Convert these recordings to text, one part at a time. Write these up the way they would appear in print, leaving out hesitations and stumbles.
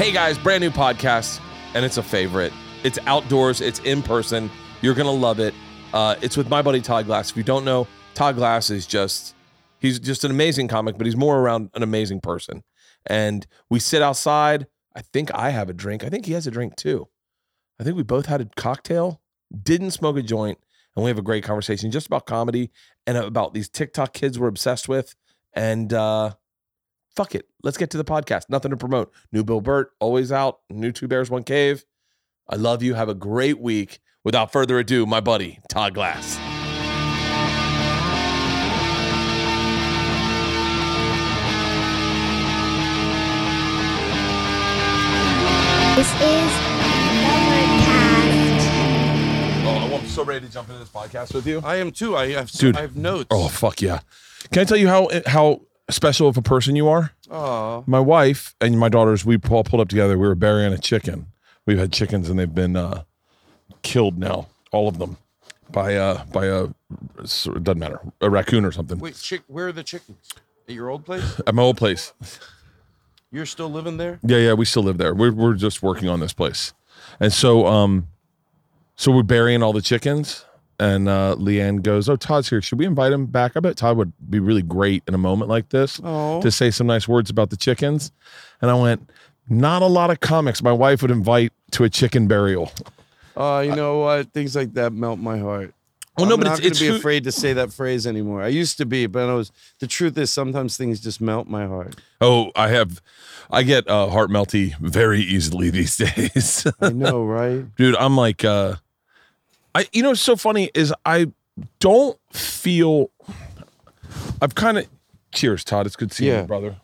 Hey guys, brand new podcast, and it's a favorite. It's outdoors, it's in person. You're going to love it. It's with my buddy Todd Glass. If you don't know, Todd Glass is he's just an amazing comic, but he's more around an amazing person. And we sit outside. I think I have a drink. I think he has a drink too. I think we both had a cocktail, didn't smoke a joint, and we have a great conversation just about comedy and about these TikTok kids we're obsessed with. And fuck it. Let's get to the podcast. Nothing to promote. New Bill Burt, always out. New Two Bears, One Cave. I love you. Have a great week. Without further ado, my buddy, Todd Glass. This is the podcast. Oh, I'm so ready to jump into this podcast with you. I am too. I have notes. Oh, fuck yeah. Can I tell you how special of a person you are? Oh. My wife and my daughters, we all pulled up together. We were burying a chicken. We've had chickens and they've been killed now, all of them, by a it doesn't matter, a raccoon or something. Wait, where are the chickens? At your old place? At my old place. You're still living there? Yeah, we still live there. We're just working on this place, and so we're burying all the chickens. And Leanne goes, "Oh, Todd's here. Should we invite him back? I bet Todd would be really great in a moment like this to say some nice words about the chickens." And I went, "Not a lot of comics my wife would invite to a chicken burial." You know what? Things like that melt my heart. Well, I'm not going to be afraid to say that phrase anymore. I used to be, but the truth is sometimes things just melt my heart. Oh, I get heart melty very easily these days. I know, right? Dude, I'm like, you know, what's so funny is I don't feel, I've kind of, cheers, Todd. It's good to see you, brother.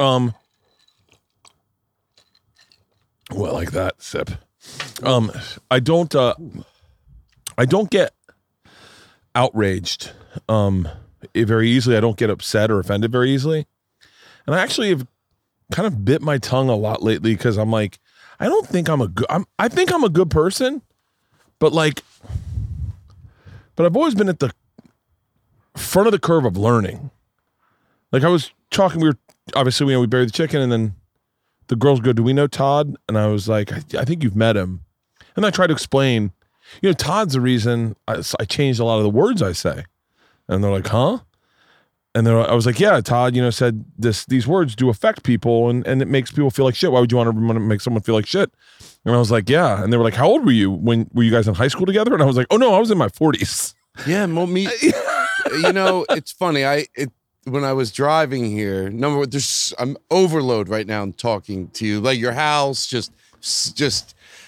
Well, like that sip. I don't get outraged very easily. I don't get upset or offended very easily. And I actually have kind of bit my tongue a lot lately because I'm like, I don't think I think I'm a good person, but I've always been at the front of the curve of learning. Like I was talking, we buried the chicken and then the girls go, "Do we know Todd?" And I was like, I think you've met him. And I tried to explain, you know, Todd's the reason I changed a lot of the words I say. And they're like, "Huh?" And then I was like, "Yeah, Todd, you know, said these words do affect people and it makes people feel like shit. Why would you want to make someone feel like shit?" And I was like, "Yeah." And they were like, "How old were you? When were you guys in high school together?" And I was like, "Oh no, I was in my 40s. Yeah, me. You know, it's funny. When I was driving here, I'm overload right now and talking to you. Like your house, just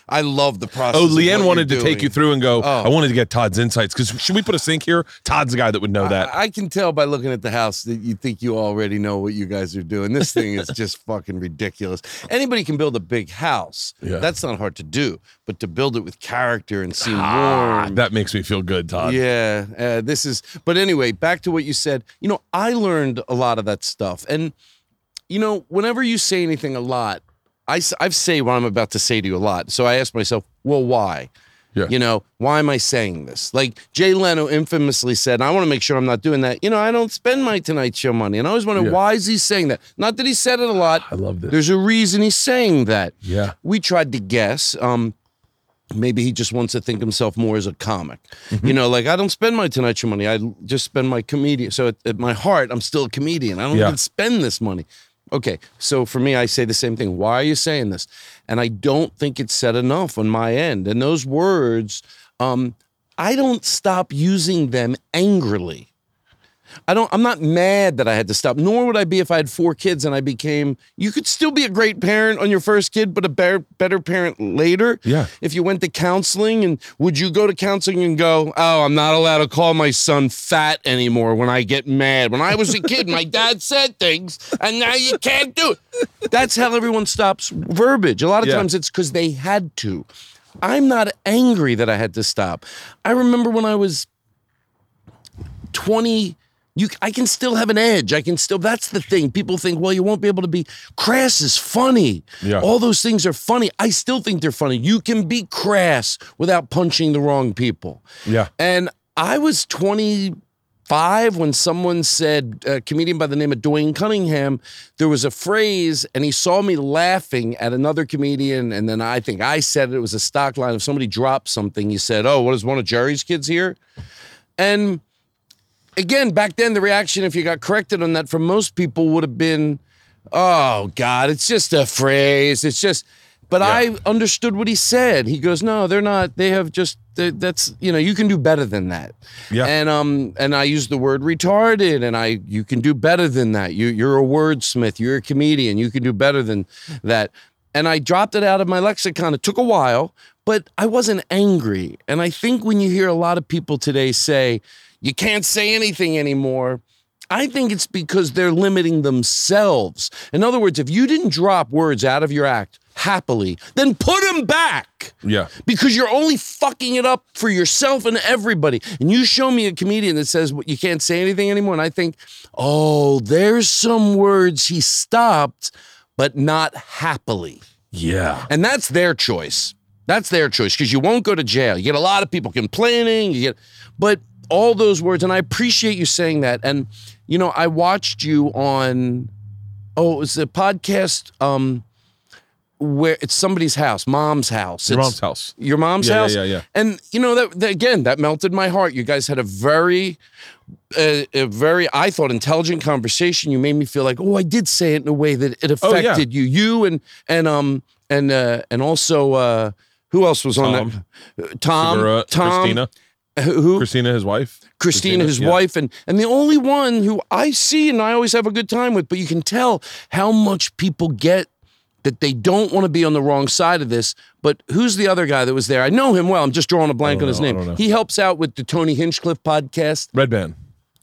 I love the process. Oh, Leanne wanted to take you through and go, I wanted to get Todd's insights. Because should we put a sink here? Todd's the guy that would know that. I can tell by looking at the house that you think you already know what you guys are doing. This thing is just fucking ridiculous. Anybody can build a big house. Yeah. That's not hard to do. But to build it with character and seem warm. That makes me feel good, Todd. Yeah. But anyway, back to what you said. You know, I learned a lot of that stuff. And, you know, whenever you say anything a lot, I say what I'm about to say to you a lot. So I ask myself, well, why? Yeah. You know, why am I saying this? Like Jay Leno infamously said, and I want to make sure I'm not doing that. You know, I don't spend my Tonight Show money. And I always wonder, why is he saying that? Not that he said it a lot. I love this. There's a reason he's saying that. Yeah. We tried to guess. Maybe he just wants to think himself more as a comic. Mm-hmm. You know, like I don't spend my Tonight Show money. I just spend my comedian. So at my heart, I'm still a comedian. I don't even spend this money. Okay, so for me, I say the same thing. Why are you saying this? And I don't think it's said enough on my end. And those words, I don't stop using them angrily. I'm not mad that I had to stop, nor would I be if I had 4 kids and I became, you could still be a great parent on your first kid, but a better parent later. Yeah. If you went to counseling, and would you go to counseling and go, "Oh, I'm not allowed to call my son fat anymore when I get mad. When I was a kid, my dad said things and now you can't do it." That's how everyone stops verbiage. A lot of times it's because they had to. I'm not angry that I had to stop. I remember when I was 20, I can still have an edge. That's the thing. People think, well, you won't be able to be. Crass is funny. Yeah. All those things are funny. I still think they're funny. You can be crass without punching the wrong people. Yeah. And I was 20, 5 when someone said, a comedian by the name of Dwayne Cunningham, there was a phrase and he saw me laughing at another comedian. And then I think I said it was a stock line. If somebody dropped something, he said, oh, what is one of Jerry's kids here? And again, back then the reaction, if you got corrected on that, for most people would have been, oh God, it's just a phrase. It's just, but yeah. I understood what he said. He goes, no, they're not. They have just, that's, you know, you can do better than that. Yeah. And I used the word retarded, and you can do better than that. You're a wordsmith. You're a comedian. You can do better than that. And I dropped it out of my lexicon. It took a while, but I wasn't angry. And I think when you hear a lot of people today say, you can't say anything anymore, I think it's because they're limiting themselves. In other words, if you didn't drop words out of your act happily, then put them back. Yeah. Because you're only fucking it up for yourself and everybody. And you show me a comedian that says, well, you can't say anything anymore, and I think, oh, there's some words he stopped, but not happily. Yeah. And that's their choice. That's their choice, because you won't go to jail. You get a lot of people complaining. But all those words, and I appreciate you saying that. And, you know, I watched you on, it was a podcast, where it's somebody's house, Mom's House. Your mom's house. Your mom's house? Yeah. And, you know, that melted my heart. You guys had a very, I thought, intelligent conversation. You made me feel like, I did say it in a way that it affected you and also, who else was on that? Tom Segura, Christina. Who? Christina, his wife. Christina, his wife. And the only one who I see and I always have a good time with, but you can tell how much people get that they don't want to be on the wrong side of this. But who's the other guy that was there? I know him well. I'm just drawing a blank on his name. He helps out with the Tony Hinchcliffe podcast.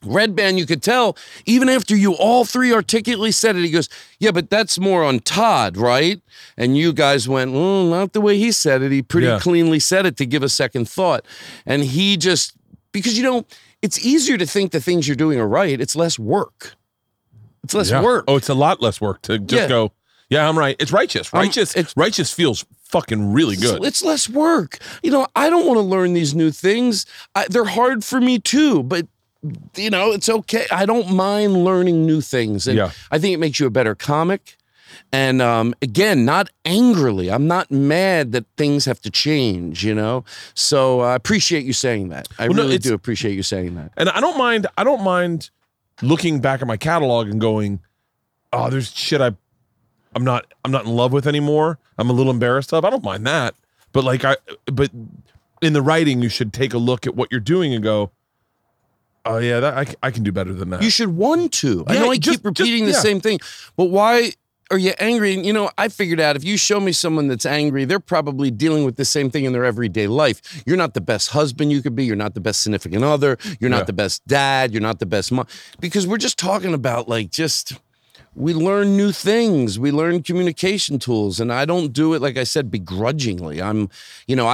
Red Band, you could tell, even after you all three articulately said it, he goes, yeah, but that's more on Todd, right? And you guys went, not the way he said it. He pretty cleanly said it to give a second thought. And he just, because, you know, it's easier to think the things you're doing are right. It's less work. It's less work. Oh, it's a lot less work to just go, yeah, I'm right. It's righteous. Righteous feels fucking really good. It's less work. You know, I don't want to learn these new things. They're hard for me too, but you know, it's okay. I don't mind learning new things. And I think it makes you a better comic. And again, not angrily. I'm not mad that things have to change, you know? So I appreciate you saying that. I really do appreciate you saying that. And I don't mind looking back at my catalog and going, oh, there's shit I'm not in love with anymore. I'm a little embarrassed of. I don't mind that. But but in the writing, you should take a look at what you're doing and go, oh yeah, that, I can do better than that. You should want to. Yeah, I know I keep repeating the same thing, but why are you angry? And you know, I figured out if you show me someone that's angry, they're probably dealing with the same thing in their everyday life. You're not the best husband you could be. You're not the best significant other. You're not the best dad. You're not the best mom. Because we're just talking about we learn new things. We learn communication tools. And I don't do it, like I said, begrudgingly. I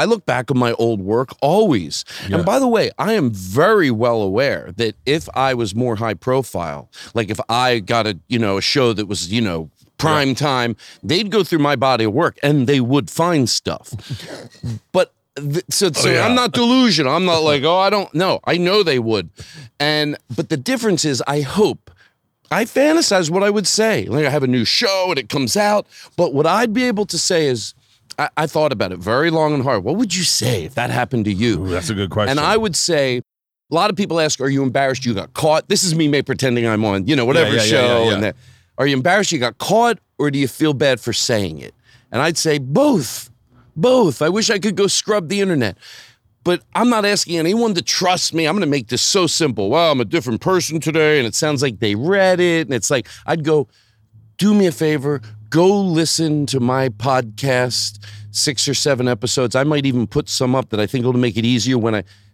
look back on my old work always. Yeah. And by the way, I am very well aware that if I was more high profile, like if I got a show that was, prime time, they'd go through my body of work and they would find stuff. But I'm not delusional. I'm not like, I don't know. I know they would. But the difference is, I hope, I fantasize what I would say. Like, I have a new show and it comes out. But what I'd be able to say is, I thought about it very long and hard. What would you say if that happened to you? Ooh, that's a good question. And I would say, a lot of people ask, are you embarrassed you got caught? This is me pretending I'm on, whatever show. Yeah. And that. Are you embarrassed you got caught, or do you feel bad for saying it? And I'd say both. I wish I could go scrub the internet. But I'm not asking anyone to trust me. I'm going to make this so simple. Well, I'm a different person today, and it sounds like they read it. And it's like, I'd go, do me a favor, go listen to my podcast, 6 or 7 episodes. I might even put some up that I think will make it easier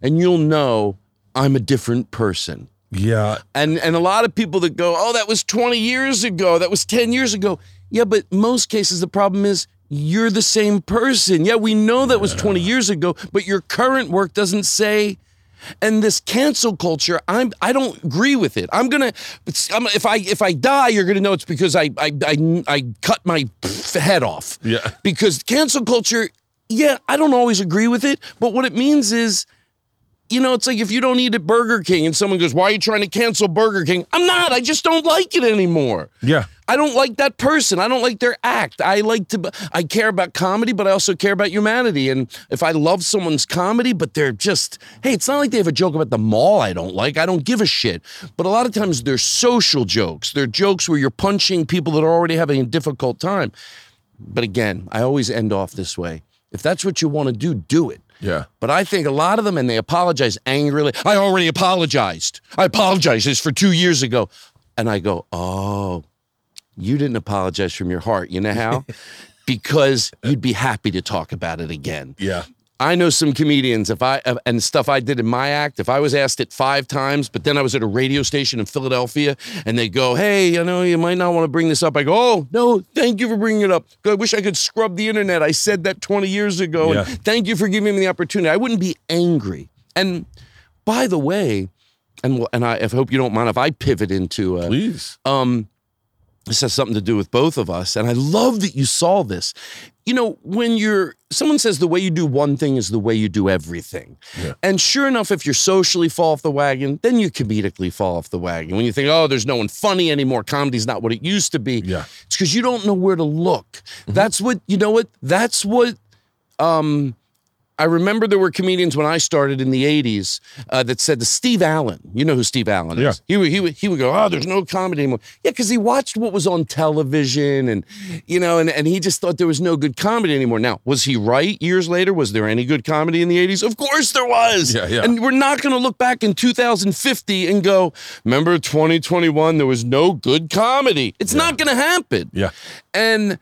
and you'll know I'm a different person. Yeah. And a lot of people that go, oh, that was 20 years ago. That was 10 years ago. Yeah, but most cases the problem is, you're the same person. Yeah, we know that was 20 years ago, but your current work doesn't say. And this cancel culture, I don't agree with it. If I die, you're gonna know it's because I cut my head off. Yeah. Because cancel culture, I don't always agree with it, but what it means is you know, it's like if you don't eat at Burger King and someone goes, why are you trying to cancel Burger King? I'm not. I just don't like it anymore. Yeah. I don't like that person. I don't like their act. I care about comedy, but I also care about humanity. And if I love someone's comedy, but they're just, hey, it's not like they have a joke about the mall I don't like. I don't give a shit. But a lot of times they're social jokes. They're jokes where you're punching people that are already having a difficult time. But again, I always end off this way. If that's what you want to do, do it. Yeah. But I think a lot of them, and they apologize angrily. I already apologized. I apologized this for 2 years ago. And I go, oh, you didn't apologize from your heart. You know how? Because you'd be happy to talk about it again. Yeah. I know some comedians, and stuff I did in my act, if I was asked it 5 times, but then I was at a radio station in Philadelphia, and they go, hey, you know, you might not want to bring this up. I go, oh, no, thank you for bringing it up. I wish I could scrub the internet. I said that 20 years ago, yeah. And thank you for giving me the opportunity. I wouldn't be angry. And by the way, and I hope you don't mind if I pivot into... Please. This has something to do with both of us, and I love that you saw this. You know, when someone says the way you do one thing is the way you do everything. Yeah. And sure enough, if you socially fall off the wagon, then you comedically fall off the wagon. When you think, oh, there's no one funny anymore, comedy's not what it used to be. Yeah. It's because you don't know where to look. Mm-hmm. I remember there were comedians when I started in the 80s that said to Steve Allen, you know who Steve Allen is. Yeah. He would go, oh, there's no comedy anymore. Yeah, because he watched what was on television and, you know, and he just thought there was no good comedy anymore. Now, was he right years later? Was there any good comedy in the 80s? Of course there was. Yeah, yeah. And we're not going to look back in 2050 and go, remember 2021, there was no good comedy. It's not going to happen. Yeah. And...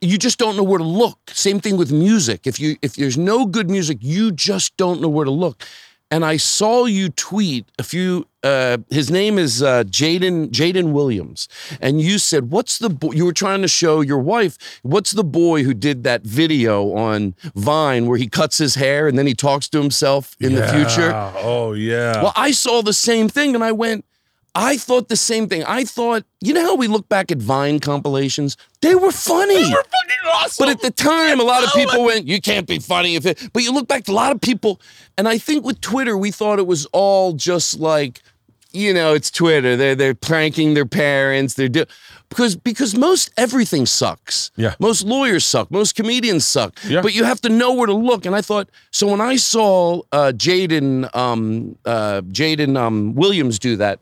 you just don't know where to look. Same thing with music. If there's no good music, you just don't know where to look. And I saw you tweet a few. His name is Jaden Williams, and you said, "What's the boy?" You were trying to show your wife, "What's the boy who did that video on Vine where he cuts his hair and then he talks to himself in the future?" Oh yeah. Well, I saw the same thing, and I went. I thought the same thing. I thought, you know how we look back at Vine compilations? They were funny. They were fucking awesome. But at the time, a lot of people went, you can't be funny. But you look back, a lot of people, and I think with Twitter, we thought it was all just like, you know, it's Twitter. They're pranking their parents. Because most everything sucks. Yeah. Most lawyers suck. Most comedians suck. Yeah. But you have to know where to look. And I thought, so when I saw Jaden Williams do that,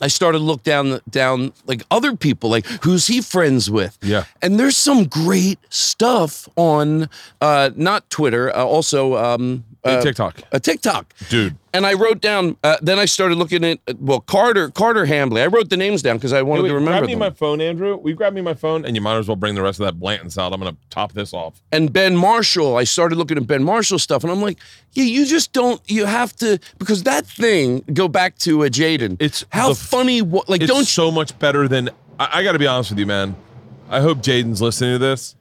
I started to look down like other people, like who's he friends with? Yeah. And there's some great stuff on, not Twitter, also TikTok. TikTok. Dude. And I wrote down, then I started looking at, Carter Hambly. I wrote the names down because I wanted to remember them. Grab me my phone, Andrew. Will you grab me my phone? And you might as well bring the rest of that Blanton's out. I'm going to top this off. And Ben Marshall. I started looking at Ben Marshall stuff, and I'm like, yeah, you just don't, you have to, because that thing, go back to Jaden. It's how funny, like, it's don't. It's so much better than, I got to be honest with you, man. I hope Jaden's listening to this.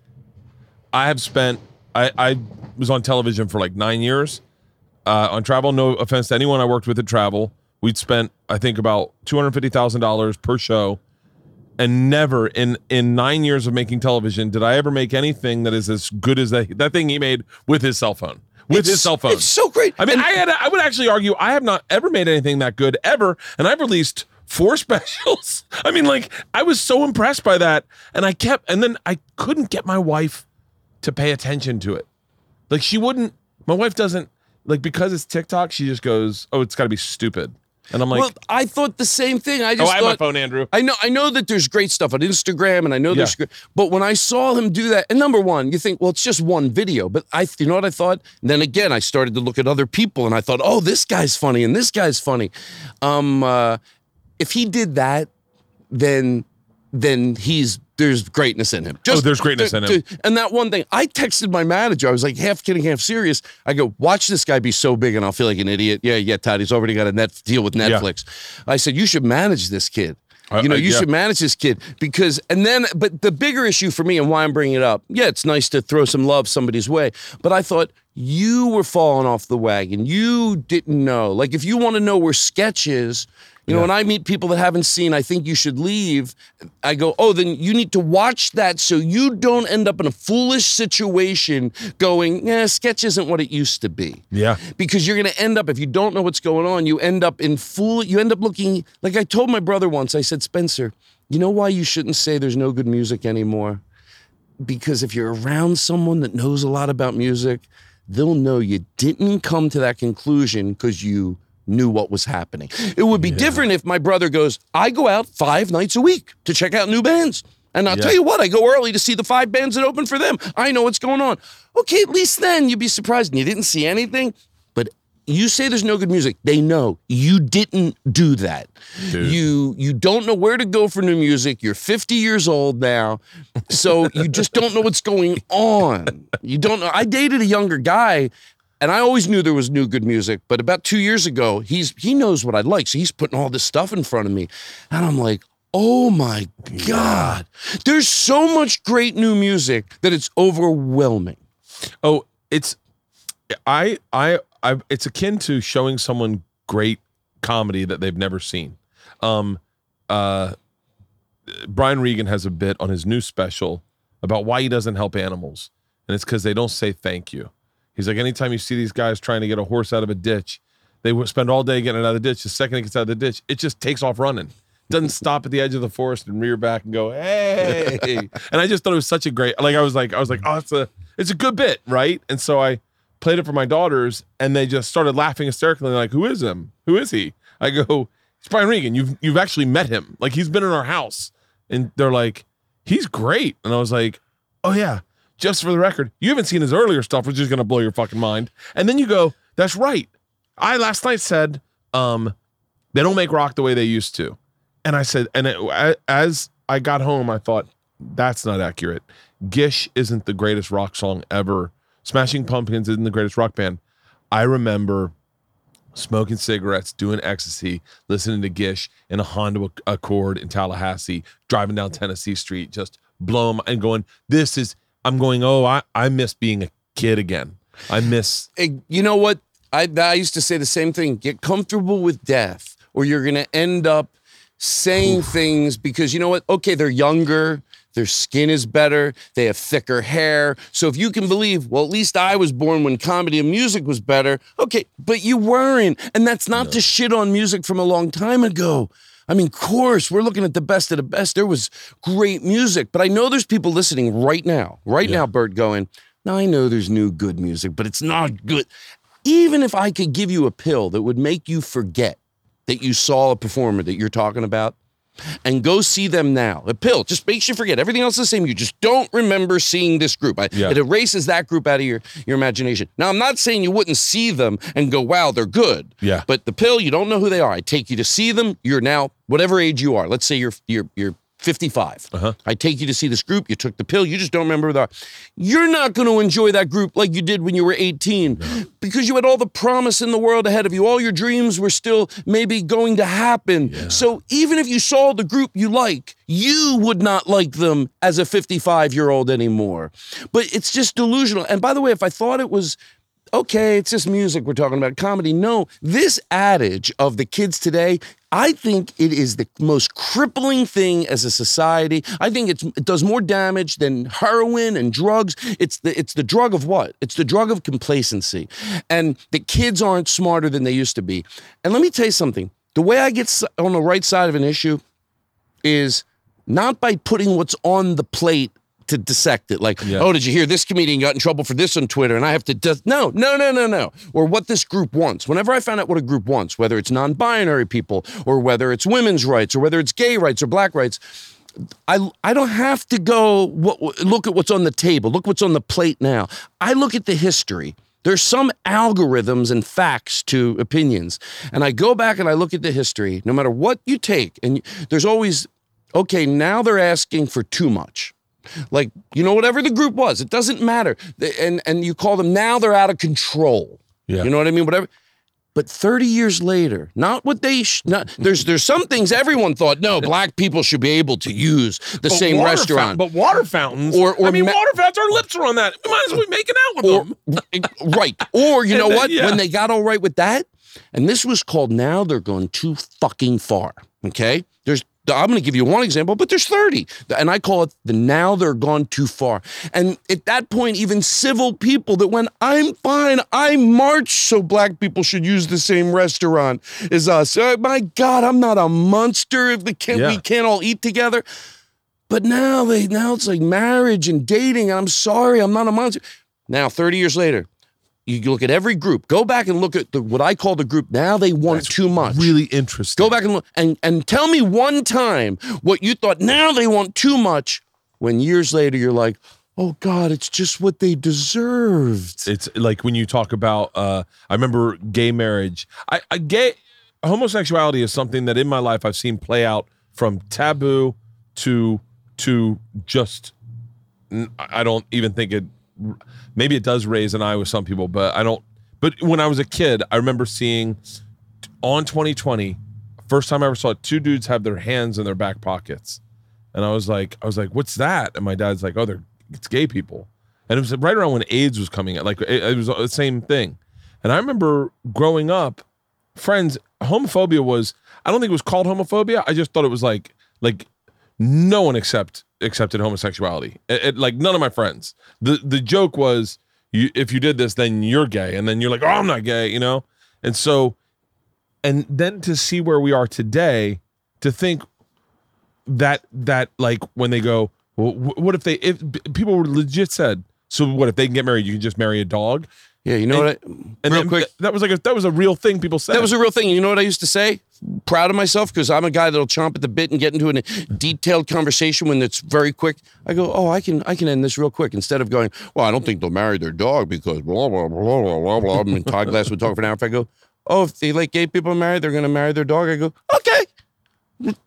I have spent, I was on television for like 9 years on travel. No offense to anyone I worked with at travel. We'd spent, I think, about $250,000 per show, and never in 9 years of making television did I ever make anything that is as good as that thing he made with his cell phone. It's so great. I mean, I would actually argue I have not ever made anything that good ever, and I've released 4 specials. I mean, like, I was so impressed by that, and then I couldn't get my wife to pay attention to it. Like, she wouldn't, my wife doesn't, like, because it's TikTok, she just goes, oh, it's got to be stupid. And I'm like, well, I thought the same thing. I have my phone, Andrew. I know that there's great stuff on Instagram, and I know there's great, but when I saw him do that, and number one, you think, well, it's just one video, but you know what I thought? And then again, I started to look at other people, and I thought, oh, this guy's funny, and this guy's funny. If he did that, then there's greatness in him. There's greatness in him. And that one thing, I texted my manager. I was like, half kidding, half serious. I go, watch this guy be so big and I'll feel like an idiot. Yeah, Todd, he's already got a deal with Netflix. Yeah. I said, you should manage this kid. You should manage this kid but the bigger issue for me and why I'm bringing it up, yeah, it's nice to throw some love somebody's way. But I thought, you were falling off the wagon. You didn't know. Like, if you want to know where sketch is, you know, when I meet people that haven't seen I Think You Should Leave, I go, oh, then you need to watch that so you don't end up in a foolish situation going, yeah, sketch isn't what it used to be. Yeah. Because you're going to end up, if you don't know what's going on, you end up in you end up looking, like I told my brother once, I said, Spencer, you know why you shouldn't say there's no good music anymore? Because if you're around someone that knows a lot about music, they'll know you didn't come to that conclusion because you knew what was happening. It would be different if my brother goes, I go out 5 nights a week to check out new bands. And I'll tell you what, I go early to see the 5 bands that open for them. I know what's going on. Okay, at least then you'd be surprised and you didn't see anything. But you say there's no good music. They know you didn't do that. Dude. You don't know where to go for new music. You're 50 years old now. So you just don't know what's going on. You don't know. I dated a younger guy. And I always knew there was new good music, but about 2 years ago, he knows what I like, so he's putting all this stuff in front of me. And I'm like, oh my God. There's so much great new music that it's overwhelming. Oh, it's akin to showing someone great comedy that they've never seen. Brian Regan has a bit on his new special about why he doesn't help animals, and it's because they don't say thank you. He's like, anytime you see these guys trying to get a horse out of a ditch, they would spend all day getting it out of the ditch. The second it gets out of the ditch, it just takes off running. Doesn't stop at the edge of the forest and rear back and go, hey. And I just thought it was such a great, like, I was like, oh, it's a good bit, right? And so I played it for my daughters and they just started laughing hysterically. They're like, who is him? Who is he? I go, it's Brian Regan. You've actually met him. Like, he's been in our house. And they're like, he's great. And I was like, oh yeah. Just for the record, you haven't seen his earlier stuff, which is going to blow your fucking mind. And then you go, that's right. I last night said, they don't make rock the way they used to. And I said, as I got home, I thought, that's not accurate. Gish isn't the greatest rock song ever. Smashing Pumpkins isn't the greatest rock band. I remember smoking cigarettes, doing ecstasy, listening to Gish in a Honda Accord in Tallahassee, driving down Tennessee Street, just blowing and going, this is... I'm going, oh, I miss being a kid again. I miss... You know what? I used to say the same thing. Get comfortable with death or you're going to end up saying things because, you know what? Okay, they're younger. Their skin is better. They have thicker hair. So if you can believe, well, at least I was born when comedy and music was better. Okay, but you weren't. And that's not to shit on music from a long time ago. I mean, of course, we're looking at the best of the best. There was great music, but I know there's people listening right now, Bert, going, now I know there's new good music, but it's not good. Even if I could give you a pill that would make you forget that you saw a performer that you're talking about and go see them now, a pill just makes you forget. Everything else is the same. You just don't remember seeing this group. It erases that group out of your imagination. Now, I'm not saying you wouldn't see them and go, wow, they're good. Yeah. But the pill, you don't know who they are. I take you to see them. You're now, whatever age you are, let's say you're 55. Uh-huh. I take you to see this group. You took the pill. You just don't remember who they are. You're not going to enjoy that group like you did when you were 18 because you had all the promise in the world ahead of you. All your dreams were still maybe going to happen. Yeah. So even if you saw the group you like, you would not like them as a 55-year-old anymore. But it's just delusional. And by the way, if I thought it was... okay, it's just music we're talking about, comedy. No, this adage of the kids today, I think it is the most crippling thing as a society. I think it does more damage than heroin and drugs. It's the drug of what? It's the drug of complacency. And the kids aren't smarter than they used to be. And let me tell you something. The way I get on the right side of an issue is not by putting what's on the plate to dissect it, like, oh, did you hear this comedian got in trouble for this on Twitter, and I have to no, or what this group wants. Whenever I found out what a group wants, whether it's non-binary people, or whether it's women's rights, or whether it's gay rights, or black rights, I don't have to go look at what's on the table, look what's on the plate now. I look at the history. There's some algorithms and facts to opinions, and I go back and I look at the history, no matter what you take, and there's always, okay, now they're asking for too much. Like, you know, whatever the group was, it doesn't matter. And you call them, now they're out of control. Yeah. You know what I mean? Whatever. But 30 years later, not what they, there's some things everyone thought, no, black people should be able to use the same restaurant. But water fountains, water fountains, our lips are on that. We might as well be making out with them. Right. Or you know what? Yeah. When they got all right with that, and this was called, now they're going too fucking far. Okay. I'm going to give you one example, but there's 30. And I call it the now they're gone too far. And at that point, even civil people that went, I'm fine, I march so black people should use the same restaurant as us. My God, I'm not a monster if we can't all eat together. But now it's like marriage and dating. And I'm sorry, I'm not a monster. Now, 30 years later, you look at every group. Go back and look at what I call the group. Now they want too much. Really interesting. Go back and look and tell me one time what you thought. Now they want too much. When years later you're like, oh God, it's just what they deserved. It's like when you talk about. I remember gay marriage. Homosexuality is something that in my life I've seen play out from taboo to just. I don't even think it. Maybe it does raise an eye with some people, but I don't. But when I was a kid, I remember seeing on 2020, first time I ever saw it, two dudes have their hands in their back pockets, and I was like, what's that? And my dad's like, oh, it's gay people, and it was right around when AIDS was coming out. Like it was the same thing, and I remember growing up, friends, homophobia was. I don't think it was called homophobia. I just thought it was like no one accepted homosexuality. Like none of my friends. The joke was, if you did this, then you're gay. And then you're like, oh, I'm not gay, you know? And so, and then to see where we are today, to think that like when they go, well, if people were legit said, so what if they can get married, you can just marry a dog? Yeah, you know that was a real thing people said. That was a real thing. You know what I used to say? Proud of myself because I'm a guy that'll chomp at the bit and get into a detailed conversation when it's very quick. I go, oh, I can end this real quick instead of going, well, I don't think they'll marry their dog because blah, blah, blah, blah, blah, blah. I mean, Todd Glass would talk for an hour. If I go, oh, if they like gay people married, they're going to marry their dog. I go, okay.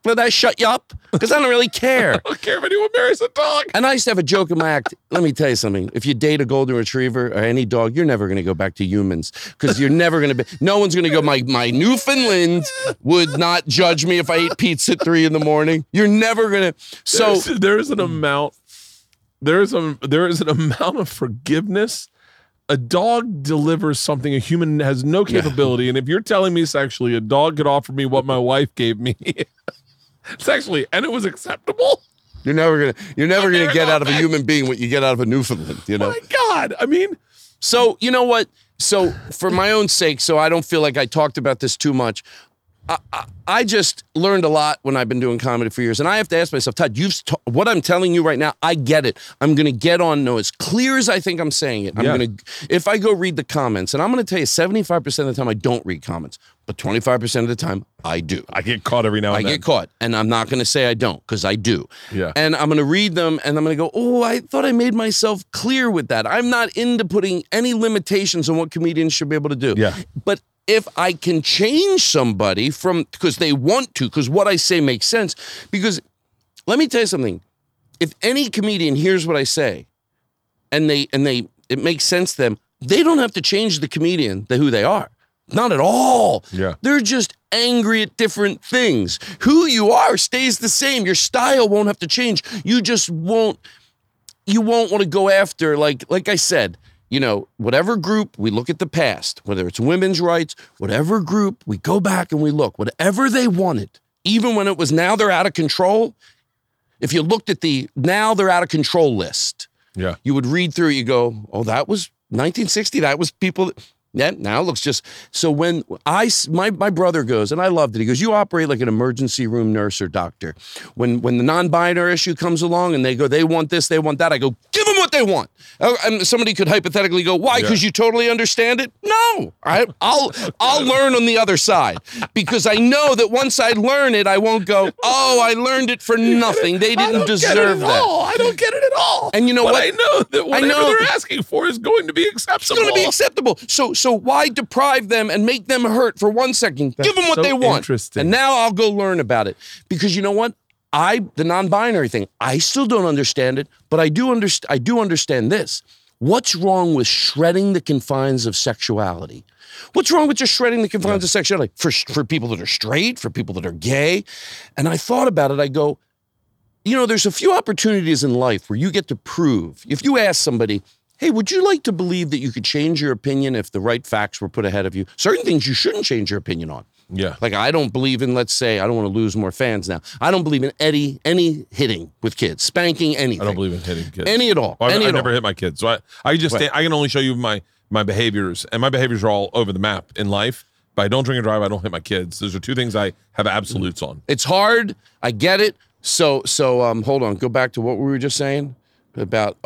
But I shut you up because I don't really care. I don't care if anyone marries a dog. And I used to have a joke in my act. Let me tell you something. If you date a golden retriever or any dog, you're never going to go back to humans because you're never going to be. No one's going to go. My Newfoundland would not judge me if I ate pizza at 3 a.m. You're never going to. So there's an amount. There is an amount of forgiveness. A dog delivers something a human has no capability. Yeah. And if you're telling me sexually, a dog could offer me what my wife gave me sexually, and it was acceptable. You're never gonna get out of a human being what you get out of a Newfoundland, you know? My God. I mean, so you know what? So for my own sake, so I don't feel like I talked about this too much. I just learned a lot when I've been doing comedy for years. And I have to ask myself, Todd, what I'm telling you right now, I get it. I'm going to get on, no, as clear as I think I'm saying it. If I go read the comments, and I'm going to tell you 75% of the time I don't read comments, but 25% of the time I do. I get caught every now and then. I get caught, and I'm not going to say I don't, because I do. Yeah. And I'm going to read them, and I'm going to go, oh, I thought I made myself clear with that. I'm not into putting any limitations on what comedians should be able to do. Yeah. But if I can change somebody because they want to, because what I say makes sense, because let me tell you something, if any comedian hears what I say and they it makes sense to them, they don't have to change the comedian to who they are. Not at all. Yeah. They're just angry at different things. Who you are stays the same. Your style won't have to change. You just won't want to go after, like I said, you know, whatever group, we look at the past, whether it's women's rights, whatever group, we go back and we look, whatever they wanted, even when it was now they're out of control, if you looked at the now they're out of control list, yeah, you would read through, you go, oh, that was 1960, that was people, that now looks just, so when my brother goes, and I loved it, he goes, you operate like an emergency room nurse or doctor. When the non-binary issue comes along and they go, they want this, they want that, I go, give them what they want. And somebody could hypothetically go, why? Because you totally understand it? No. I'll learn on the other side because I know that once I learn it, I won't go, oh, I learned it for nothing. They didn't deserve that. I don't get it at all. And you know what? I know that whatever they're asking for is going to be acceptable. It's going to be acceptable. So why deprive them and make them hurt for 1 second? Give them what they want. Interesting. And now I'll go learn about it because you know what? The non-binary thing, I still don't understand it, but I do understand this. What's wrong with shredding the confines of sexuality? What's wrong with just shredding the confines of sexuality? For people that are straight, for people that are gay. And I thought about it. I go, you know, there's a few opportunities in life where you get to prove. If you ask somebody, hey, would you like to believe that you could change your opinion if the right facts were put ahead of you? Certain things you shouldn't change your opinion on. Yeah. Like, I don't believe in, let's say, I don't want to lose more fans now. I don't believe in any hitting with kids, spanking, anything. I don't believe in hitting kids. Any at all. Well, any I never hit my kids. So I can only show you my behaviors, and my behaviors are all over the map in life. But I don't drink and drive. I don't hit my kids. Those are two things I have absolutes on. It's hard. I get it. So hold on. Go back to what we were just saying about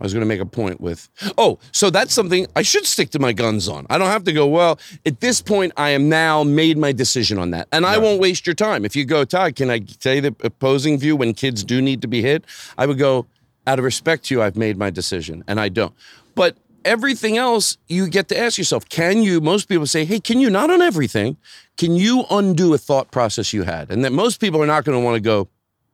I was going to make a point with. Oh, so that's something I should stick to my guns on. I don't have to go, well, at this point, I am now made my decision on that. And I won't waste your time. If you go, Todd, can I say the opposing view when kids do need to be hit? I would go, out of respect to you, I've made my decision. And I don't. But everything else, you get to ask yourself, most people say, hey, can you, not on everything, can you undo a thought process you had? And that most people are not going to want to go,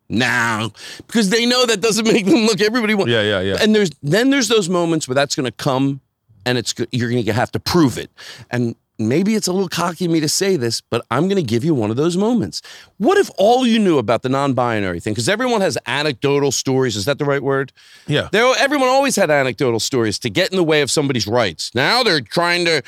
now, because they know that doesn't make them look everybody wants. Yeah. And there's those moments where that's going to come, and you're going to have to prove it. And maybe it's a little cocky of me to say this, but I'm going to give you one of those moments. What if all you knew about the non-binary thing? Because everyone has anecdotal stories. Is that the right word? Yeah. Everyone always had anecdotal stories to get in the way of somebody's rights. Now they're trying to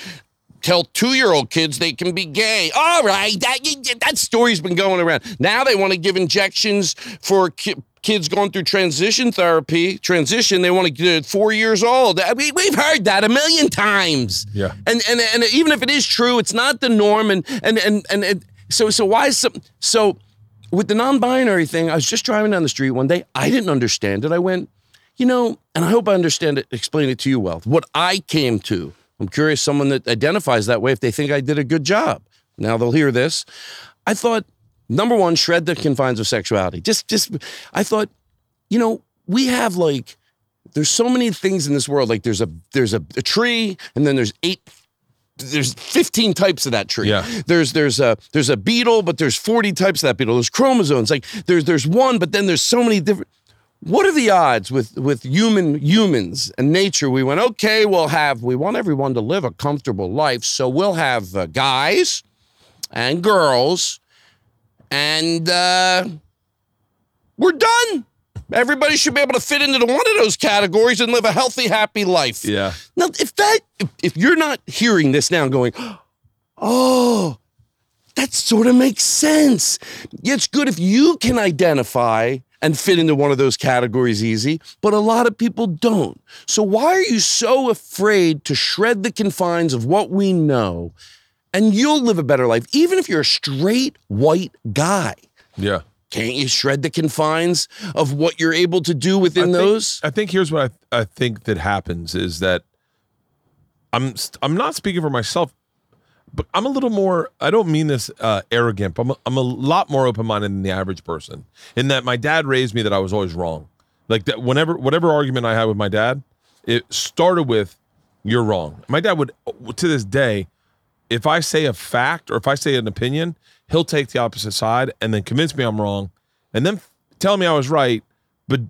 tell 2-year-old kids they can be gay. All right, that story's been going around. Now they want to give injections for kids going through transition therapy. They want to get 4 years old. I mean, we've heard that a million times. Yeah. And even if it is true, it's not the norm. And so why is so with the non-binary thing? I was just driving down the street one day. I didn't understand it. I went, and I hope I understand it. Explain it to you well. What I came to. I'm curious someone that identifies that way, if they think I did a good job. Now they'll hear this. I thought, number one, shred the confines of sexuality. I thought, we have there's so many things in this world. Like there's a tree, and then there's 15 types of that tree. Yeah. There's a beetle, but there's 40 types of that beetle. There's chromosomes. Like there's one, but then there's so many different. What are the odds with humans and nature? We went, okay, we want everyone to live a comfortable life, so we'll have guys and girls, and we're done. Everybody should be able to fit into one of those categories and live a healthy, happy life. Yeah. Now, if you're not hearing this now and going, oh, that sort of makes sense. It's good if you can identify and fit into one of those categories easy, but a lot of people don't. So why are you so afraid to shred the confines of what we know, and you'll live a better life, even if you're a straight white guy? Yeah. Can't you shred the confines of what you're able to do within those? I think here's what I think that happens is that I'm not speaking for myself, but I'm a little more, I don't mean this arrogant, but I'm a lot more open-minded than the average person, in that my dad raised me that I was always wrong. Like that, whatever argument I had with my dad, it started with, you're wrong. My dad would, to this day, if I say a fact or if I say an opinion, he'll take the opposite side and then convince me I'm wrong and then tell me I was right, but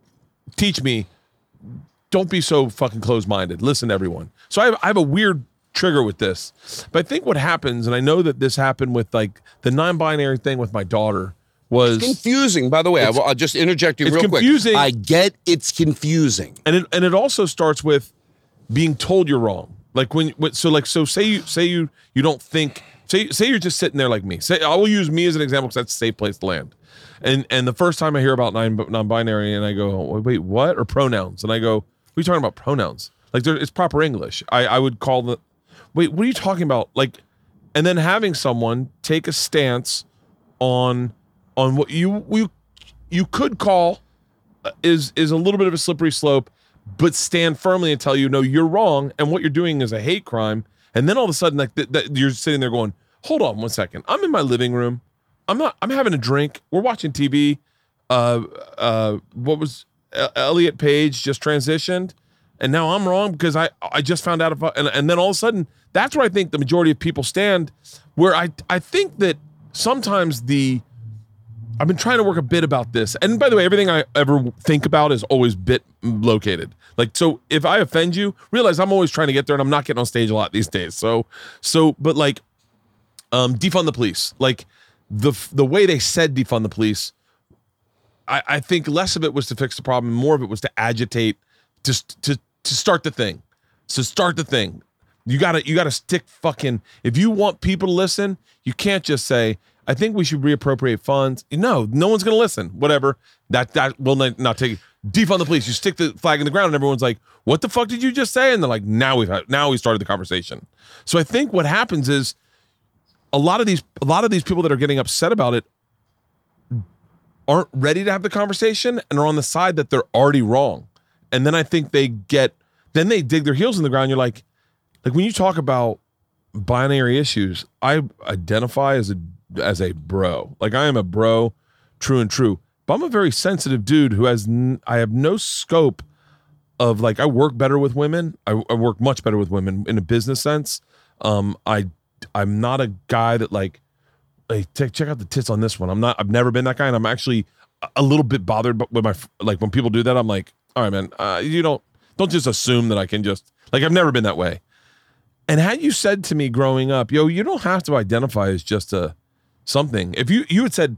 teach me, don't be so fucking closed-minded. Listen to everyone. So I have a weird trigger with this, but I think what happens, and I know that this happened with the non-binary thing with my daughter, was it's confusing. By the way, I'll just interject you real confusing. Quick. I get it's confusing, and it also starts with being told you're wrong. Like say you don't think. Say you're just sitting there like me. Say, I will use me as an example because that's a safe place to land. And the first time I hear about non-binary, and I go, wait, what? Or pronouns? And I go, what are you talking about pronouns? Like it's proper English. I would call the. Wait, what are you talking about? Like, and then having someone take a stance on what you could call is a little bit of a slippery slope, but stand firmly and tell you, no, you're wrong, and what you're doing is a hate crime. And then all of a sudden, you're sitting there going, hold on one second, I'm in my living room, I'm having a drink, we're watching TV. Elliot Page just transitioned, and now I'm wrong because I just found out about, and then all of a sudden, that's where I think the majority of people stand, where I think that sometimes the I've been trying to work a bit about this. And by the way, everything I ever think about is always bit located. Like, so if I offend you, realize I'm always trying to get there and I'm not getting on stage a lot these days. But like, defund the police. Like the way they said defund the police, I think less of it was to fix the problem. More of it was to agitate, just to start the thing. So start the thing. You gotta stick fucking, if you want people to listen, you can't just say, I think we should reappropriate funds. No, no one's going to listen. Whatever. That will not take it. Defund the police. You stick the flag in the ground and everyone's like, what the fuck did you just say? And they're like, now we started the conversation. So I think what happens is a lot of these people that are getting upset about it aren't ready to have the conversation and are on the side that they're already wrong. And then I think they dig their heels in the ground. You're like when you talk about binary issues, I identify as a bro. Like I am a bro, true and true, but I'm a very sensitive dude who has I have no scope of like, I work better with women. I work much better with women in a business sense. I'm not a guy that like, hey, check out the tits on this one. I've never been that guy. And I'm actually a little bit bothered, but when people do that, I'm like, all right, man, you don't just assume that I can just like, I've never been that way. And had you said to me growing up, yo, you don't have to identify as just a something. If you had said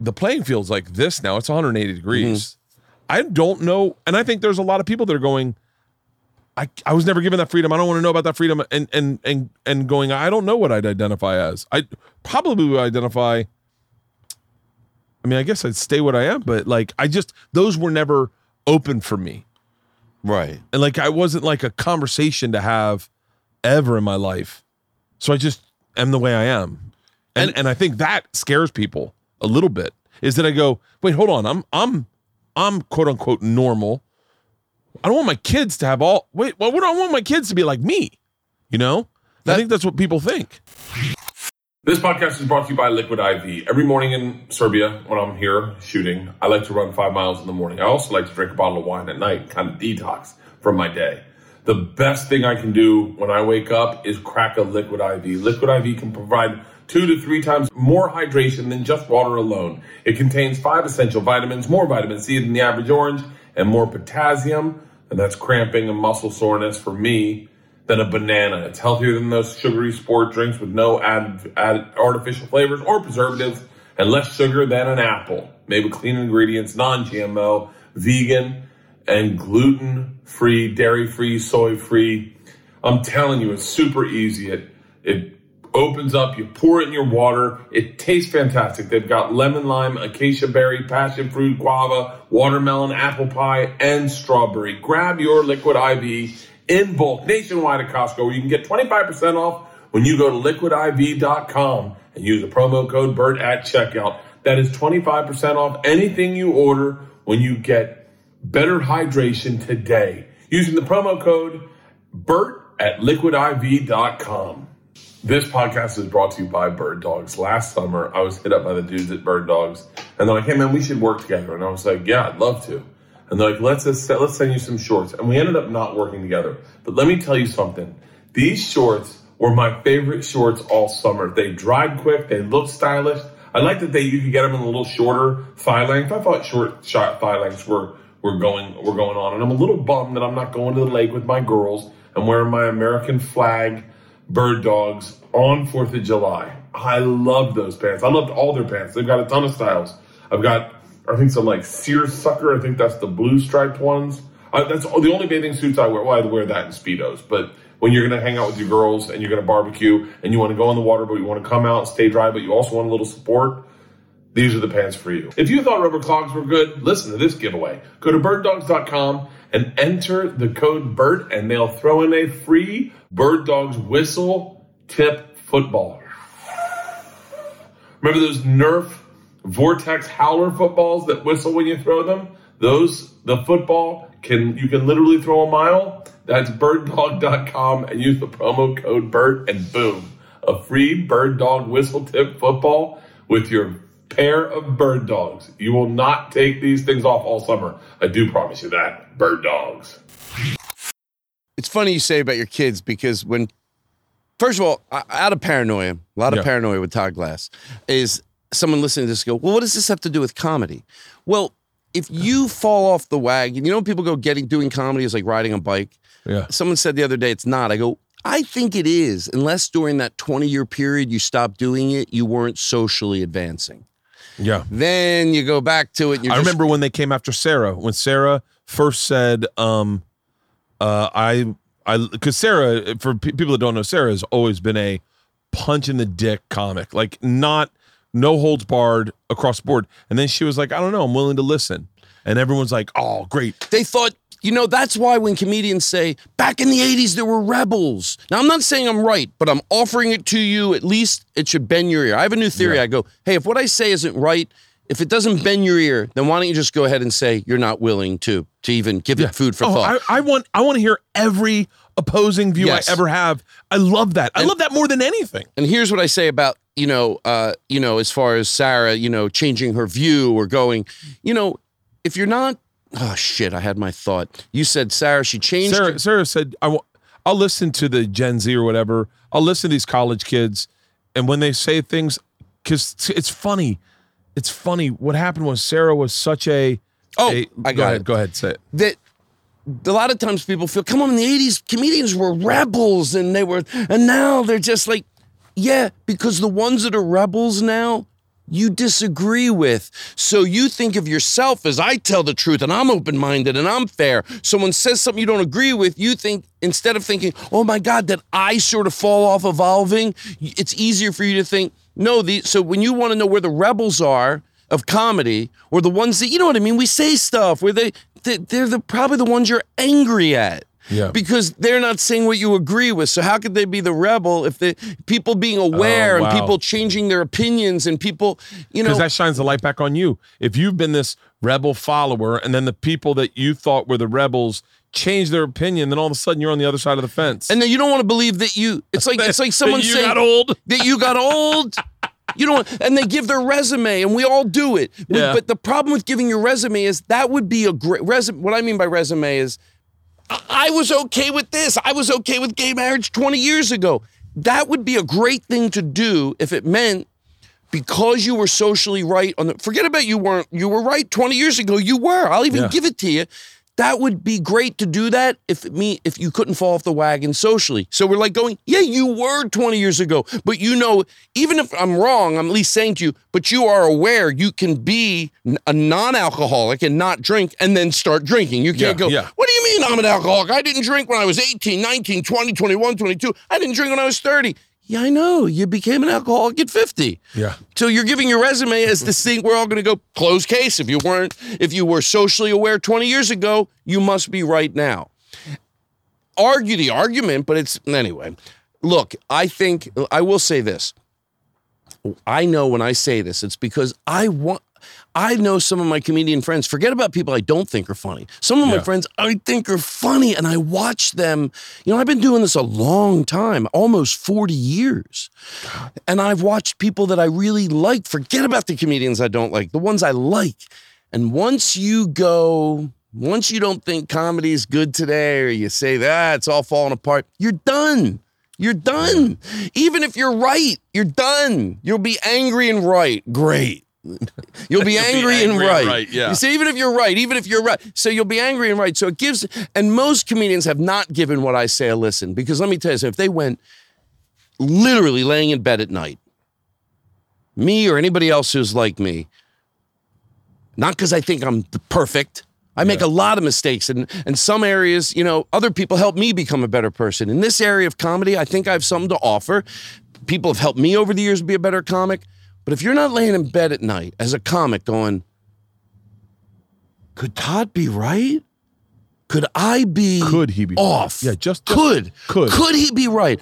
the playing field's like this now, it's 180 degrees. Mm-hmm. I don't know. And I think there's a lot of people that are going, I was never given that freedom. I don't want to know about that freedom. And going, I don't know what I'd identify as. I probably would identify. I mean, I guess I'd stay what I am, but like, those were never open for me. Right. And like, I wasn't like a conversation to have ever in my life. So I just am the way I am. And I think that scares people a little bit, is that I go, wait, hold on. I'm quote unquote normal. I don't want my kids to have what do I want my kids to be like me? You know, I think that's what people think. This podcast is brought to you by Liquid IV. Every morning in Serbia, when I'm here shooting, I like to run 5 miles in the morning. I also like to drink a bottle of wine at night, kind of detox from my day. The best thing I can do when I wake up is crack a Liquid IV. Liquid IV can provide 2 to 3 times more hydration than just water alone. It contains 5 essential vitamins, more vitamin C than the average orange, and more potassium, and that's cramping and muscle soreness for me, than a banana. It's healthier than those sugary sport drinks with no added artificial flavors or preservatives, and less sugar than an apple, made with clean ingredients, non-GMO, vegan, and gluten-free, dairy-free, soy-free. I'm telling you, it's super easy. It opens up, you pour it in your water, it tastes fantastic. They've got lemon, lime, acacia berry, passion fruit, guava, watermelon, apple pie, and strawberry. Grab your Liquid IV in bulk nationwide at Costco, where you can get 25% off when you go to liquidiv.com and use the promo code BIRD at checkout. That is 25% off anything you order when you get better hydration today, using the promo code BIRD at liquidiv.com. This podcast is brought to you by Bird Dogs. Last summer, I was hit up by the dudes at Bird Dogs, and they're like, hey, man, we should work together. And I was like, yeah, I'd love to. And they're like, let's send you some shorts. And we ended up not working together. But let me tell you something. These shorts were my favorite shorts all summer. They dried quick. They looked stylish. I like that you could get them in a little shorter thigh length. I thought short shot thigh lengths were going on. And I'm a little bummed that I'm not going to the lake with my girls. I'm wearing my American flag Bird Dogs on 4th of July. I love those pants. I loved all their pants. They've got a ton of styles. I've got, I think, some like seersucker. I think that's the blue striped ones. That's the only bathing suits I wear. Well, I wear that in Speedos. But when you're going to hang out with your girls and you're going to barbecue and you want to go in the water, but you want to come out, stay dry, but you also want a little support, these are the pants for you. If you thought rubber clogs were good, listen to this giveaway. Go to birddogs.com and enter the code BIRD, and they'll throw in a free Bird Dogs Whistle Tip Football. Remember those Nerf Vortex Howler footballs that whistle when you throw them? Those, the football, you can literally throw a mile. That's birddog.com, and use the promo code BIRD, and boom, a free Bird Dog Whistle Tip Football with your pair of Bird Dogs. You will not take these things off all summer. I do promise you that. Bird Dogs. It's funny you say about your kids, because first of all, out of paranoia, a lot of paranoia with Todd Glass, is someone listening to this go, well, what does this have to do with comedy? Well, if you fall off the wagon, you know, people go doing comedy is like riding a bike. Yeah. Someone said the other day, it's not. I go, I think it is, unless during that 20-year period you stopped doing it, you weren't socially advancing. Yeah. Then you go back to it. I remember when they came after Sarah, when Sarah first said, because Sarah, for people that don't know, Sarah has always been a punch in the dick comic, like no holds barred across the board. And then she was like, I don't know, I'm willing to listen. And everyone's like, oh, great. They thought, you know, that's why when comedians say, back in the 80s, there were rebels. Now, I'm not saying I'm right, but I'm offering it to you. At least it should bend your ear. I have a new theory. Yeah. I go, hey, if what I say isn't right, if it doesn't bend your ear, then why don't you just go ahead and say you're not willing to even give it food for thought. I want to hear every opposing view I ever have. I love that. I love that more than anything. And here's what I say about, as far as Sarah, changing her view or going, if you're not, oh, shit, I had my thought. You said Sarah, she changed. Sarah said, I'll listen to the Gen Z or whatever. I'll listen to these college kids. And when they say things, because it's funny. It's funny. What happened was Sarah was such a... Go ahead, say it. That a lot of times people feel, come on, in the 80s, comedians were rebels and now they're just like, yeah, because the ones that are rebels now, you disagree with. So you think of yourself as, I tell the truth and I'm open-minded and I'm fair. Someone says something you don't agree with, you think, instead of thinking, oh my God, that I sort of fall off evolving, it's easier for you to think, no, so when you want to know where the rebels are of comedy, or the ones that, you know what I mean, we say stuff, where they're probably the ones you're angry at. Yeah. Because they're not saying what you agree with. So how could they be the rebel if the people being aware and people changing their opinions and people, because that shines the light back on you. If you've been this rebel follower and then the people that you thought were the rebels change their opinion, then all of a sudden you're on the other side of the fence. And then you don't want to believe that it's like someone saying that you got old. You don't, and they give their resume, and we all do it. Yeah. But the problem with giving your resume is that would be a great resume. What I mean by resume is, I was okay with this. I was okay with gay marriage 20 years ago. That would be a great thing to do if it meant because you were socially right on the, forget about you weren't, you were right 20 years ago. You were, I'll even give it to you. That would be great to do that if you couldn't fall off the wagon socially. So we're like going, yeah, you were 20 years ago, but even if I'm wrong, I'm at least saying to you, but you are aware you can be a non-alcoholic and not drink and then start drinking. You can't go, what do you mean I'm an alcoholic? I didn't drink when I was 18, 19, 20, 21, 22. I didn't drink when I was 30. Yeah, I know. You became an alcoholic at 50. Yeah. So you're giving your resume as this thing we're all going to go closed case. If you were socially aware 20 years ago, you must be right now. Argue the argument, but anyway. Look, I will say this. I know when I say this, it's because I know some of my comedian friends, forget about people I don't think are funny. Some of my friends I think are funny and I watch them. I've been doing this a long time, almost 40 years. And I've watched people that I really like. Forget about the comedians I don't like, the ones I like. And once you don't think comedy is good today, or you say that it's all falling apart, you're done. You're done. Even if you're right, you're done. You'll be angry and right. Great. You'll be angry and right. You see, even if you're right. So you'll be angry and right. So it gives, and most comedians have not given what I say a listen, because let me tell you something, if they went literally laying in bed at night, me or anybody else who's like me, not because I think I'm perfect, I make a lot of mistakes, and some areas, other people help me become a better person. In this area of comedy, I think I have something to offer. People have helped me over the years be a better comic. But if you're not laying in bed at night as a comic going, could Todd be right? Could I be off? Yeah, Could he be right?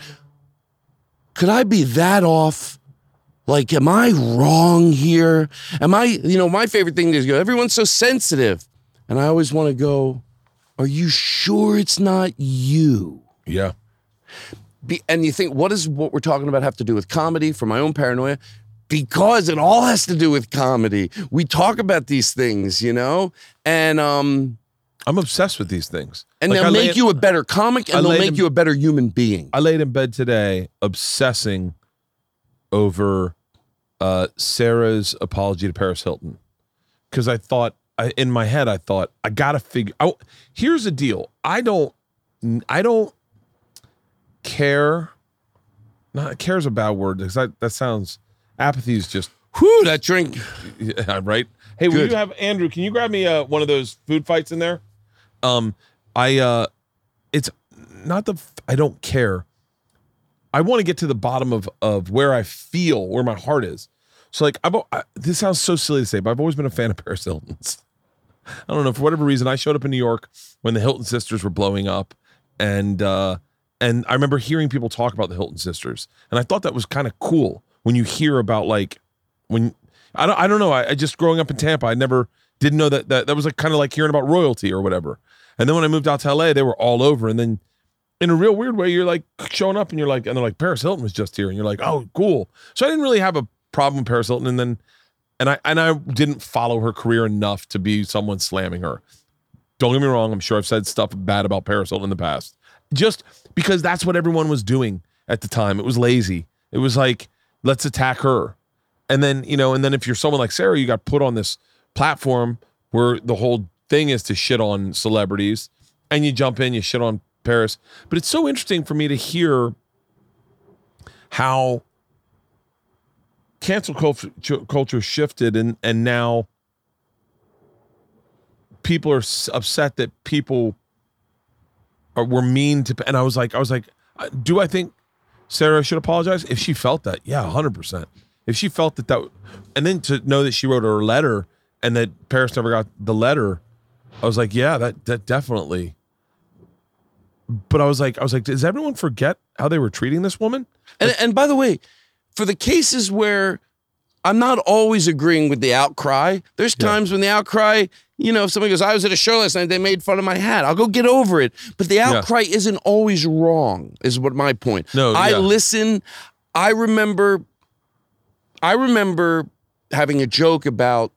Could I be that off? Like, am I wrong here? Am I, my favorite thing is everyone's so sensitive. And I always want to go, are you sure it's not you? Yeah. And you think, what does what we're talking about have to do with comedy? For my own paranoia? Because it all has to do with comedy. We talk about these things, and I'm obsessed with these things. And like, they'll make you a better comic, and they'll make you a better human being. I laid in bed today obsessing over Sarah's apology to Paris Hilton, because I thought, in my head, I thought, I gotta figure out. Here's the deal. I don't care. Not care's a bad word, because that sounds, apathy is just, whew, that drink. Yeah, right. Hey, will you have, Andrew, can you grab me one of those food fights in there? It's not the, I don't care. I want to get to the bottom of where I feel, where my heart is. So like, this sounds so silly to say, but I've always been a fan of Paris Hilton's. I don't know, for whatever reason, I showed up in New York when the Hilton sisters were blowing up, and I remember hearing people talk about the Hilton sisters, and I thought that was kind of cool when you hear about, like, when I don't know, I just, growing up in Tampa, I never didn't know that was like kind of like hearing about royalty or whatever. And then when I moved out to LA, they were all over, and then in a real weird way, you're like showing up, and you're like, and they're like, Paris Hilton was just here, and you're like, oh, cool. So I didn't really have a problem with Paris Hilton, and I didn't follow her career enough to be someone slamming her. Don't get me wrong, I'm sure I've said stuff bad about Paris Hilton in the past, just because that's what everyone was doing at the time. It was lazy. It was like, let's attack her. And then, you know, and then if you're someone like Sarah, you got put on this platform where the whole thing is to shit on celebrities, and you jump in, you shit on Paris. But it's so interesting for me to hear how cancel culture shifted, and now people are upset that people were mean to, and I was like, do I think Sarah should apologize? If she felt that, yeah, 100%. If she felt that, and then to know that she wrote her letter and that Paris never got the letter, I was like, yeah, that definitely. But I was like, does everyone forget how they were treating this woman? And by the way, for the cases where I'm not always agreeing with the outcry, there's times when the outcry, you know, if somebody goes, I was at a show last night, they made fun of my hat, I'll go get over it. But the outcry isn't always wrong, is what my point. No, I listen. I remember having a joke about,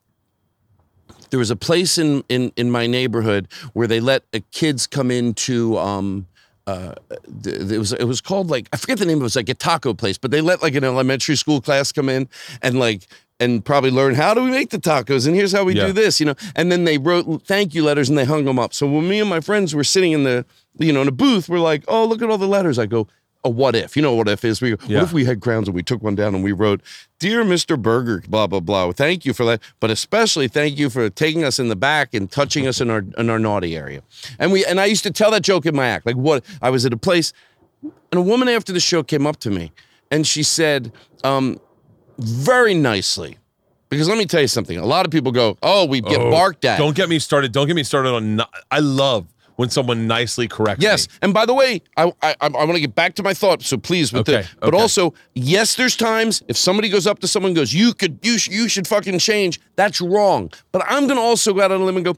there was a place in my neighborhood where they let kids come into, it was called, like, I forget the name of it, was like a taco place, but they let like an elementary school class come in and like, and probably learn, how do we make the tacos? And here's how we do this, you know? And then they wrote thank you letters and they hung them up. So when me and my friends were sitting in the, you know, in a booth, we're like, oh, look at all the letters. I go, a what if, you know what if is, we go, what if we had grounds and we took one down and we wrote, dear Mr. Burger, blah, blah, blah, thank you for that, but especially thank you for taking us in the back and touching us in our naughty area. And I used to tell that joke in my act, like, what, I was at a place and a woman after the show came up to me and she said, very nicely, because let me tell you something, a lot of people go, oh, we get barked at. Don't get me started on, I love when someone nicely corrects me. Yes, and by the way, I want to get back to my thought, so please with this. But also, yes, there's times if somebody goes up to someone and goes, you should fucking change, that's wrong. But I'm going to also go out on a limb and go,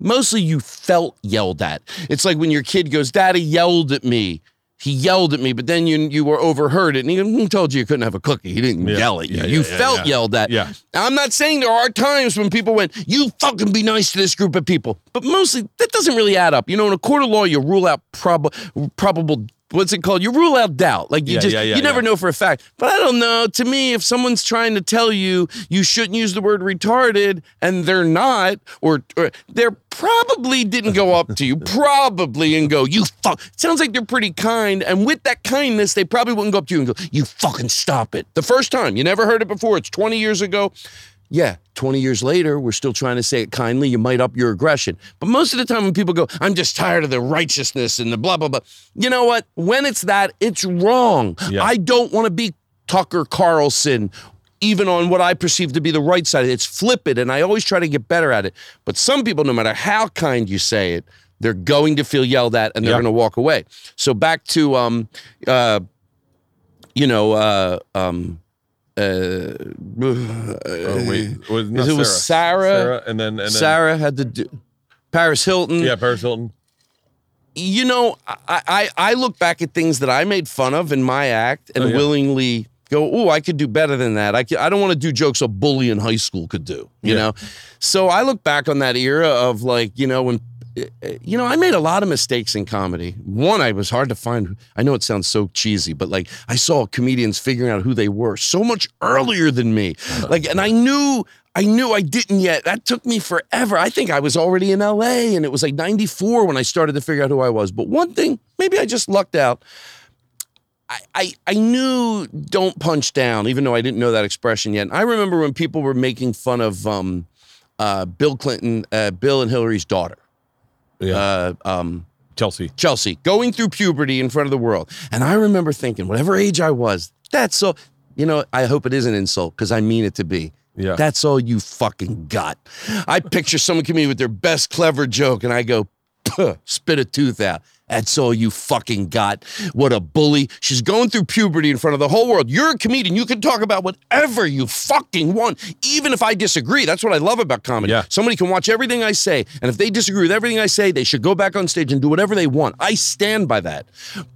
mostly you felt yelled at. It's like when your kid goes, Daddy yelled at me. He yelled at me, but then you were overheard it, and he told you couldn't have a cookie. He didn't yell at you. You felt yelled at. Yeah. Now, I'm not saying there are times when people went, you fucking be nice to this group of people, but mostly that doesn't really add up. You know, in a court of law, you rule out probable, what's it called? You rule out doubt. Like you never know for a fact. But I don't know. To me, if someone's trying to tell you you shouldn't use the word retarded, and they're not, or they're probably didn't go up to you, probably, and go, you fuck. It sounds like they're pretty kind, and with that kindness, they probably wouldn't go up to you and go, you fucking stop it. The first time. You never heard it before. It's 20 years ago. Yeah, 20 years later, we're still trying to say it kindly. You might up your aggression. But most of the time when people go, I'm just tired of the righteousness and the blah, blah, blah. You know what? When it's that, it's wrong. Yeah. I don't want to be Tucker Carlson, even on what I perceive to be the right side. It's flippant, and I always try to get better at it. But some people, no matter how kind you say it, they're going to feel yelled at, and they're going to walk away. So back to, it was Sarah. And then Sarah had to do Paris Hilton. Yeah, Paris Hilton. You know, I look back at things that I made fun of in my act and willingly go, oh, I could do better than that. I don't want to do jokes a bully in high school could do, you know? So I look back on that era of, like, you know, when you know, I made a lot of mistakes in comedy. One, I was hard to find. I know it sounds so cheesy, but like I saw comedians figuring out who they were so much earlier than me. Like, and I knew I didn't yet. That took me forever. I think I was already in LA and it was like 94 when I started to figure out who I was. But one thing, maybe I just lucked out. I knew don't punch down, even though I didn't know that expression yet. And I remember when people were making fun of Bill Clinton, Bill and Hillary's daughter. Yeah. Chelsea going through puberty in front of the world. And I remember thinking, whatever age I was, that's all, you know, I hope it is an insult because I mean it to be. Yeah. That's all you fucking got. I picture someone coming with their best clever joke and I go, spit a tooth out. That's all you fucking got. What a bully. She's going through puberty in front of the whole world. You're a comedian. You can talk about whatever you fucking want, even if I disagree. That's what I love about comedy. Yeah. Somebody can watch everything I say, and if they disagree with everything I say, they should go back on stage and do whatever they want. I stand by that.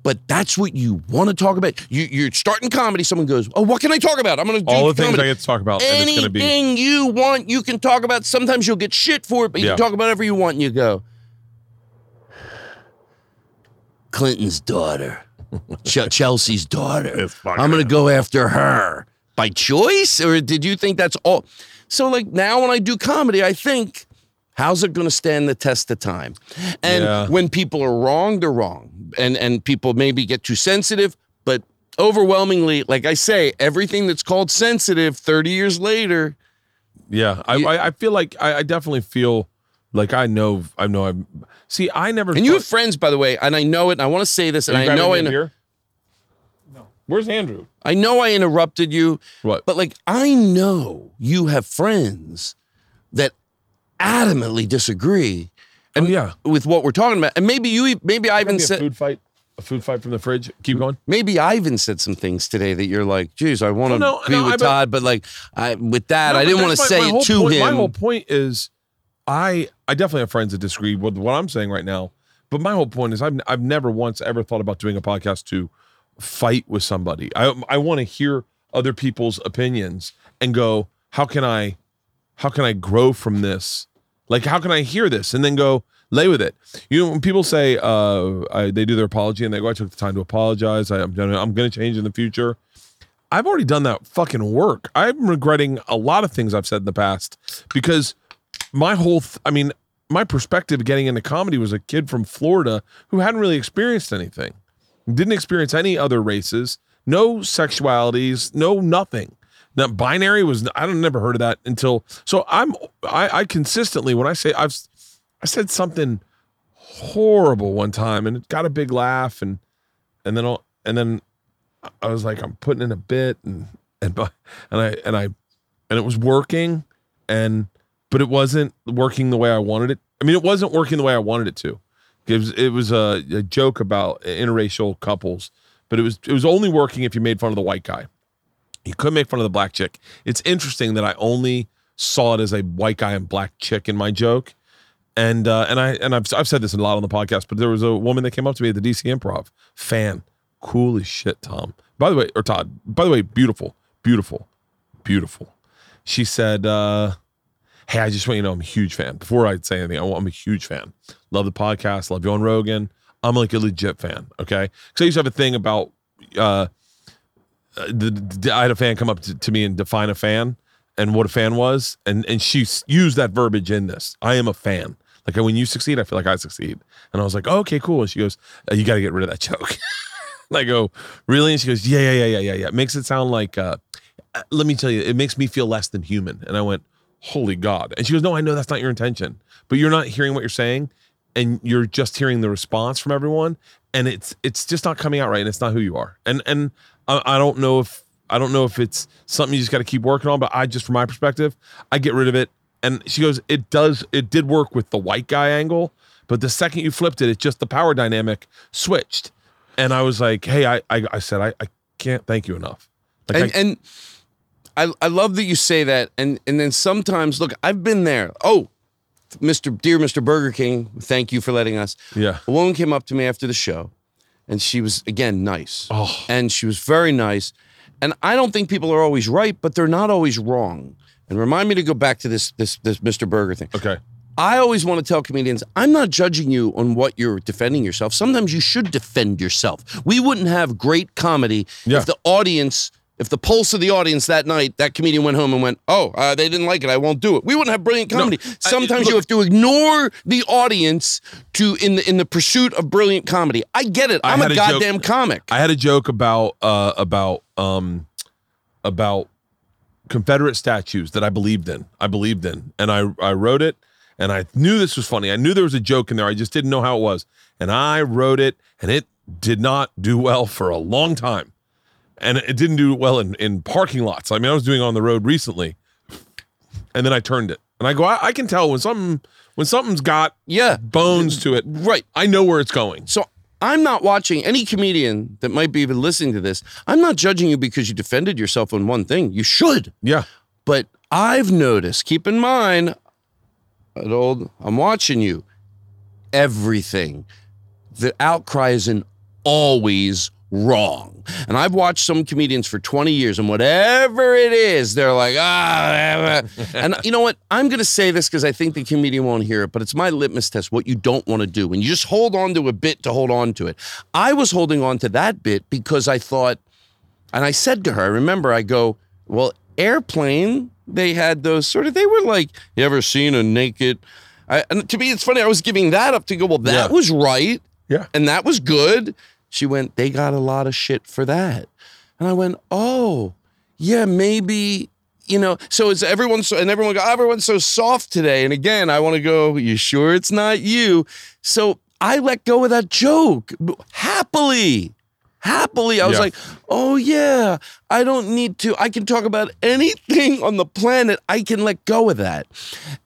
But that's what you want to talk about. You're starting comedy. Someone goes, oh, what can I talk about? I'm going to do all the comedy. Things I get to talk about. Anything you want, you can talk about. Sometimes you'll get shit for it, but you can talk about whatever you want, and you go, Clinton's daughter, Chelsea's daughter. I'm going to go after her by choice? Or did you think that's all? So like now when I do comedy, I think, how's it going to stand the test of time? And when people are wrong, they're wrong. And people maybe get too sensitive, but overwhelmingly, like I say, everything that's called sensitive 30 years later. Yeah. I feel like I definitely feel like I never have friends, by the way, and I know it, and I want to say this, and I know it. No. Where's Andrew? I know I interrupted you. What? But like, I know you have friends that adamantly disagree with what we're talking about. And maybe Ivan said a food fight from the fridge. Keep going. Maybe Ivan said some things today that you're like, geez, I want to be with Todd, but like I didn't want to say it to him. My whole point is I definitely have friends that disagree with what I'm saying right now, but my whole point is I've never once ever thought about doing a podcast to fight with somebody. I want to hear other people's opinions and go, how can I grow from this? Like, how can I hear this and then go lay with it? You know, when people say they do their apology and they go, I took the time to apologize. I'm going to change in the future. I've already done that fucking work. I'm regretting a lot of things I've said in the past because my perspective getting into comedy was a kid from Florida who hadn't really experienced anything, didn't experience any other races, no sexualities, no nothing. Now, binary was, I never heard of that until, so I consistently, when I say, I said something horrible one time and it got a big laugh and then I was like, I'm putting in a bit and it was working but it wasn't working the way I wanted it. I mean, it wasn't working the way I wanted it to. It was a joke about interracial couples, but it was only working if you made fun of the white guy. You couldn't make fun of the black chick. It's interesting that I only saw it as a white guy and black chick in my joke. And I've said this a lot on the podcast, but there was a woman that came up to me at the DC Improv. Fan. Cool as shit, Tom. By the way, or Todd. By the way, beautiful. She said, hey, I just want you to know I'm a huge fan. Before I say anything, I'm a huge fan. Love the podcast. Love you on Rogan. I'm like a legit fan, okay? Because I used to have a thing about, I had a fan come up to me and define a fan and what a fan was. And she used that verbiage in this. I am a fan. Like, when you succeed, I feel like I succeed. And I was like, oh, okay, cool. And she goes, you got to get rid of that joke. And I go, really? And she goes, yeah. It makes it sound like, let me tell you, it makes me feel less than human. And I went, holy God. And she goes, no, I know that's not your intention, but you're not hearing what you're saying. And you're just hearing the response from everyone. And it's just not coming out right. And it's not who you are. And I don't know if it's something you just got to keep working on, but from my perspective, I get rid of it. And she goes, it did work with the white guy angle, but the second you flipped it, it's just the power dynamic switched. And I was like, hey, I said, I can't thank you enough. Like, I love that you say that, and then sometimes, look, I've been there. Oh, dear Mr. Burger King, thank you for letting us. Yeah. A woman came up to me after the show, and she was, again, nice. Oh. And she was very nice. And I don't think people are always right, but they're not always wrong. And remind me to go back to this Mr. Burger thing. Okay. I always want to tell comedians, I'm not judging you on what you're defending yourself. Sometimes you should defend yourself. We wouldn't have great comedy if the audience, if the pulse of the audience that night, that comedian went home and went, they didn't like it, I won't do it. We wouldn't have brilliant comedy. No, Sometimes you have to ignore the audience to in the pursuit of brilliant comedy. I get it. I'm a goddamn comic. I had a joke about Confederate statues that I believed in. And I wrote it. And I knew this was funny. I knew there was a joke in there. I just didn't know how it was. And I wrote it, and it did not do well for a long time. And it didn't do well in parking lots. I mean, I was doing it on the road recently, and then I turned it. And I go, I can tell when something's got bones to it. Right. I know where it's going. So I'm not watching any comedian that might be even listening to this. I'm not judging you because you defended yourself on one thing. You should. Yeah. But I've noticed, keep in mind... I'm watching you. Everything. The outcry isn't always wrong. And I've watched some comedians for 20 years, and whatever it is, they're like, And you know what? I'm going to say this because I think the comedian won't hear it, but it's my litmus test, what you don't want to do. When you just hold on to a bit to hold on to it. I was holding on to that bit because I thought, and I said to her, I remember, I go, well, Airplane... They had those sort of, they were like, you ever seen a naked? And to me, it's funny. I was giving that up to go, well, that was right. Yeah. And that was good. She went, they got a lot of shit for that. And I went, oh, yeah, maybe, you know. So it's everyone's so soft today. And again, I want to go, you sure it's not you? So I let go of that joke happily. I was like, oh yeah, I don't need to. I can talk about anything on the planet. I can let go of that.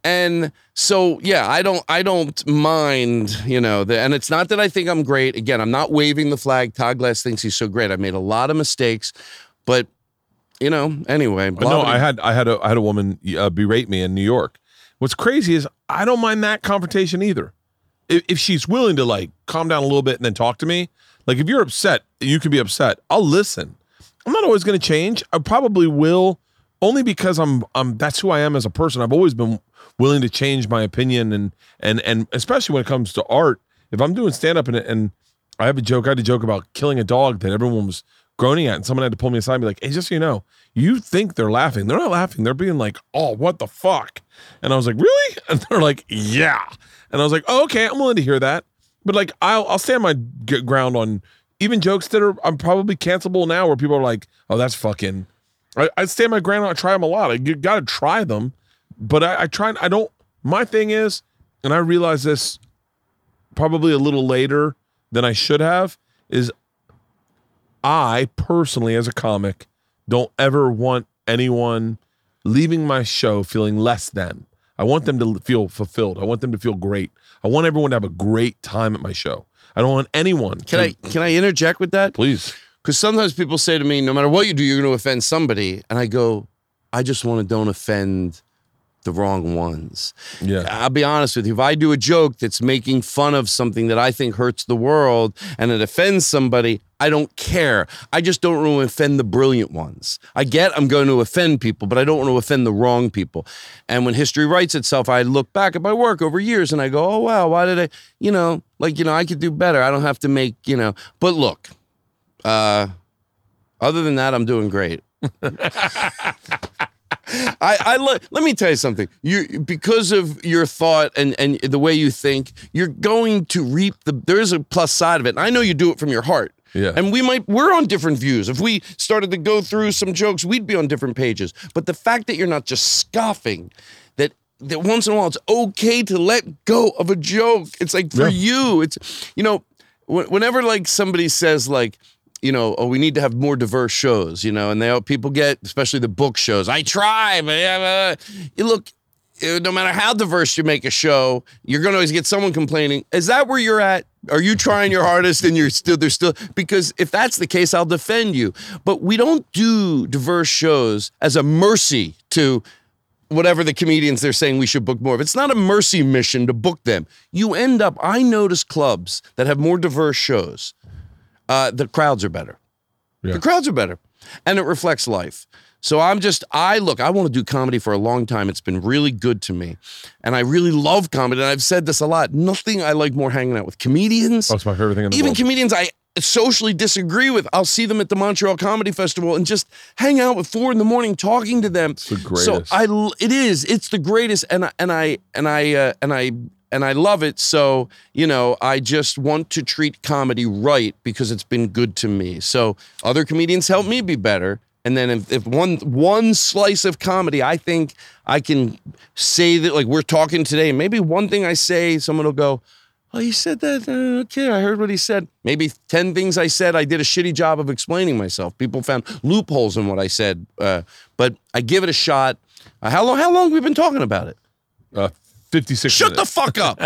And so, yeah, I don't mind, you know, and it's not that I think I'm great. Again, I'm not waving the flag. Todd Glass thinks he's so great. I made a lot of mistakes, but you know, anyway. But no, I had a woman berate me in New York. What's crazy is I don't mind that confrontation either. If she's willing to like calm down a little bit and then talk to me. Like, if you're upset, you can be upset. I'll listen. I'm not always going to change. I probably will, only because I'm that's who I am as a person. I've always been willing to change my opinion, and especially when it comes to art. If I'm doing stand-up and I had a joke about killing a dog that everyone was groaning at, and someone had to pull me aside and be like, hey, just so you know, you think they're laughing. They're not laughing. They're being like, oh, what the fuck? And I was like, really? And they're like, yeah. And I was like, oh, okay, I'm willing to hear that. But like, I'll stand my ground on even jokes that I'm probably cancelable now, where people are like, oh, that's fucking. I stand my ground. I try them a lot. You got to try them, but I try. I don't. My thing is, and I realize this probably a little later than I should have, is I personally, as a comic, don't ever want anyone leaving my show feeling less than. I want them to feel fulfilled. I want them to feel great. I want everyone to have a great time at my show. I don't want anyone. Can I interject with that? Please. Because sometimes people say to me, no matter what you do, you're going to offend somebody. And I go, I just want to don't offend the wrong ones. Yeah. I'll be honest with you. If I do a joke that's making fun of something that I think hurts the world and it offends somebody, I don't care. I just don't want to offend the brilliant ones. I get I'm going to offend people, but I don't want to offend the wrong people. And when history writes itself, I look back at my work over years and I go, oh, wow, why did I, you know, like, you know, I could do better. I don't have to make, you know, but look, other than that, I'm doing great. Let me tell you something. You, because of your thought and the way you think, you're going to reap there is a plus side of it. And I know you do it from your heart. Yeah. And we're on different views. If we started to go through some jokes, we'd be on different pages. But the fact that you're not just scoffing, that once in a while it's okay to let go of a joke. It's like for you, it's, you know, whenever like somebody says like, you know, oh, we need to have more diverse shows, you know, and people get, especially the book shows. I try, but you look, no matter how diverse you make a show, you're going to always get someone complaining. Is that where you're at? Are you trying your hardest and there's still, because if that's the case, I'll defend you. But we don't do diverse shows as a mercy to whatever the comedians they're saying we should book more of. It's not a mercy mission to book them. You end up, I notice clubs that have more diverse shows. The crowds are better. Yeah. The crowds are better. And it reflects life. So I'm just, I want to do comedy for a long time. It's been really good to me. And I really love comedy. And I've said this a lot. Nothing I like more hanging out with comedians. Oh, it's my favorite thing in the world. Even comedians I socially disagree with. I'll see them at the Montreal Comedy Festival and just hang out with 4 in the morning talking to them. It's the greatest. So it's the greatest. And I love it. So, you know, I just want to treat comedy right because it's been good to me. So other comedians help me be better. And then if one slice of comedy, I think I can say that, like we're talking today, maybe one thing I say, someone will go, oh, he said that. Okay, I heard what he said. Maybe 10 things I said, I did a shitty job of explaining myself. People found loopholes in what I said. But I give it a shot. How long have we been talking about it? 56 Shut minutes. The fuck up.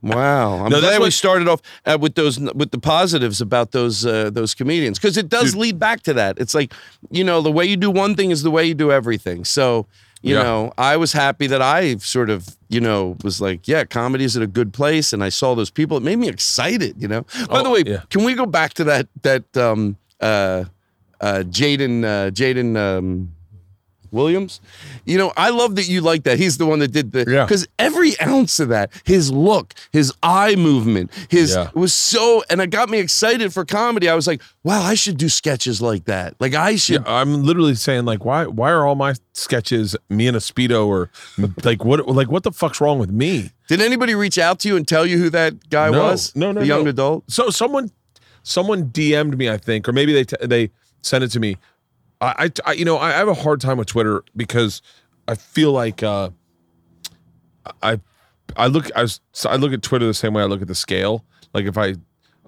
Wow. I'm glad we started off with the positives about those comedians, because it does lead back to that. It's like, you know, the way you do one thing is the way you do everything. So, you know, I was happy that I sort of, you know, was like, yeah, comedy is at a good place. And I saw those people. It made me excited, you know. By the way, can we go back to that Jaden Williams? You know, I love that you like that. He's the one that did the, because every ounce of that, his look, his eye movement, it was so, and it got me excited for comedy. I was like, wow, I should do sketches like that. Like I should. Yeah, I'm literally saying like, why are all my sketches me in a Speedo or like what the fuck's wrong with me? Did anybody reach out to you and tell you who that guy was? No, the young adult. So someone DM'd me, I think, or maybe they sent it to me. I have a hard time with Twitter because I feel like I look at Twitter the same way I look at the scale. Like if I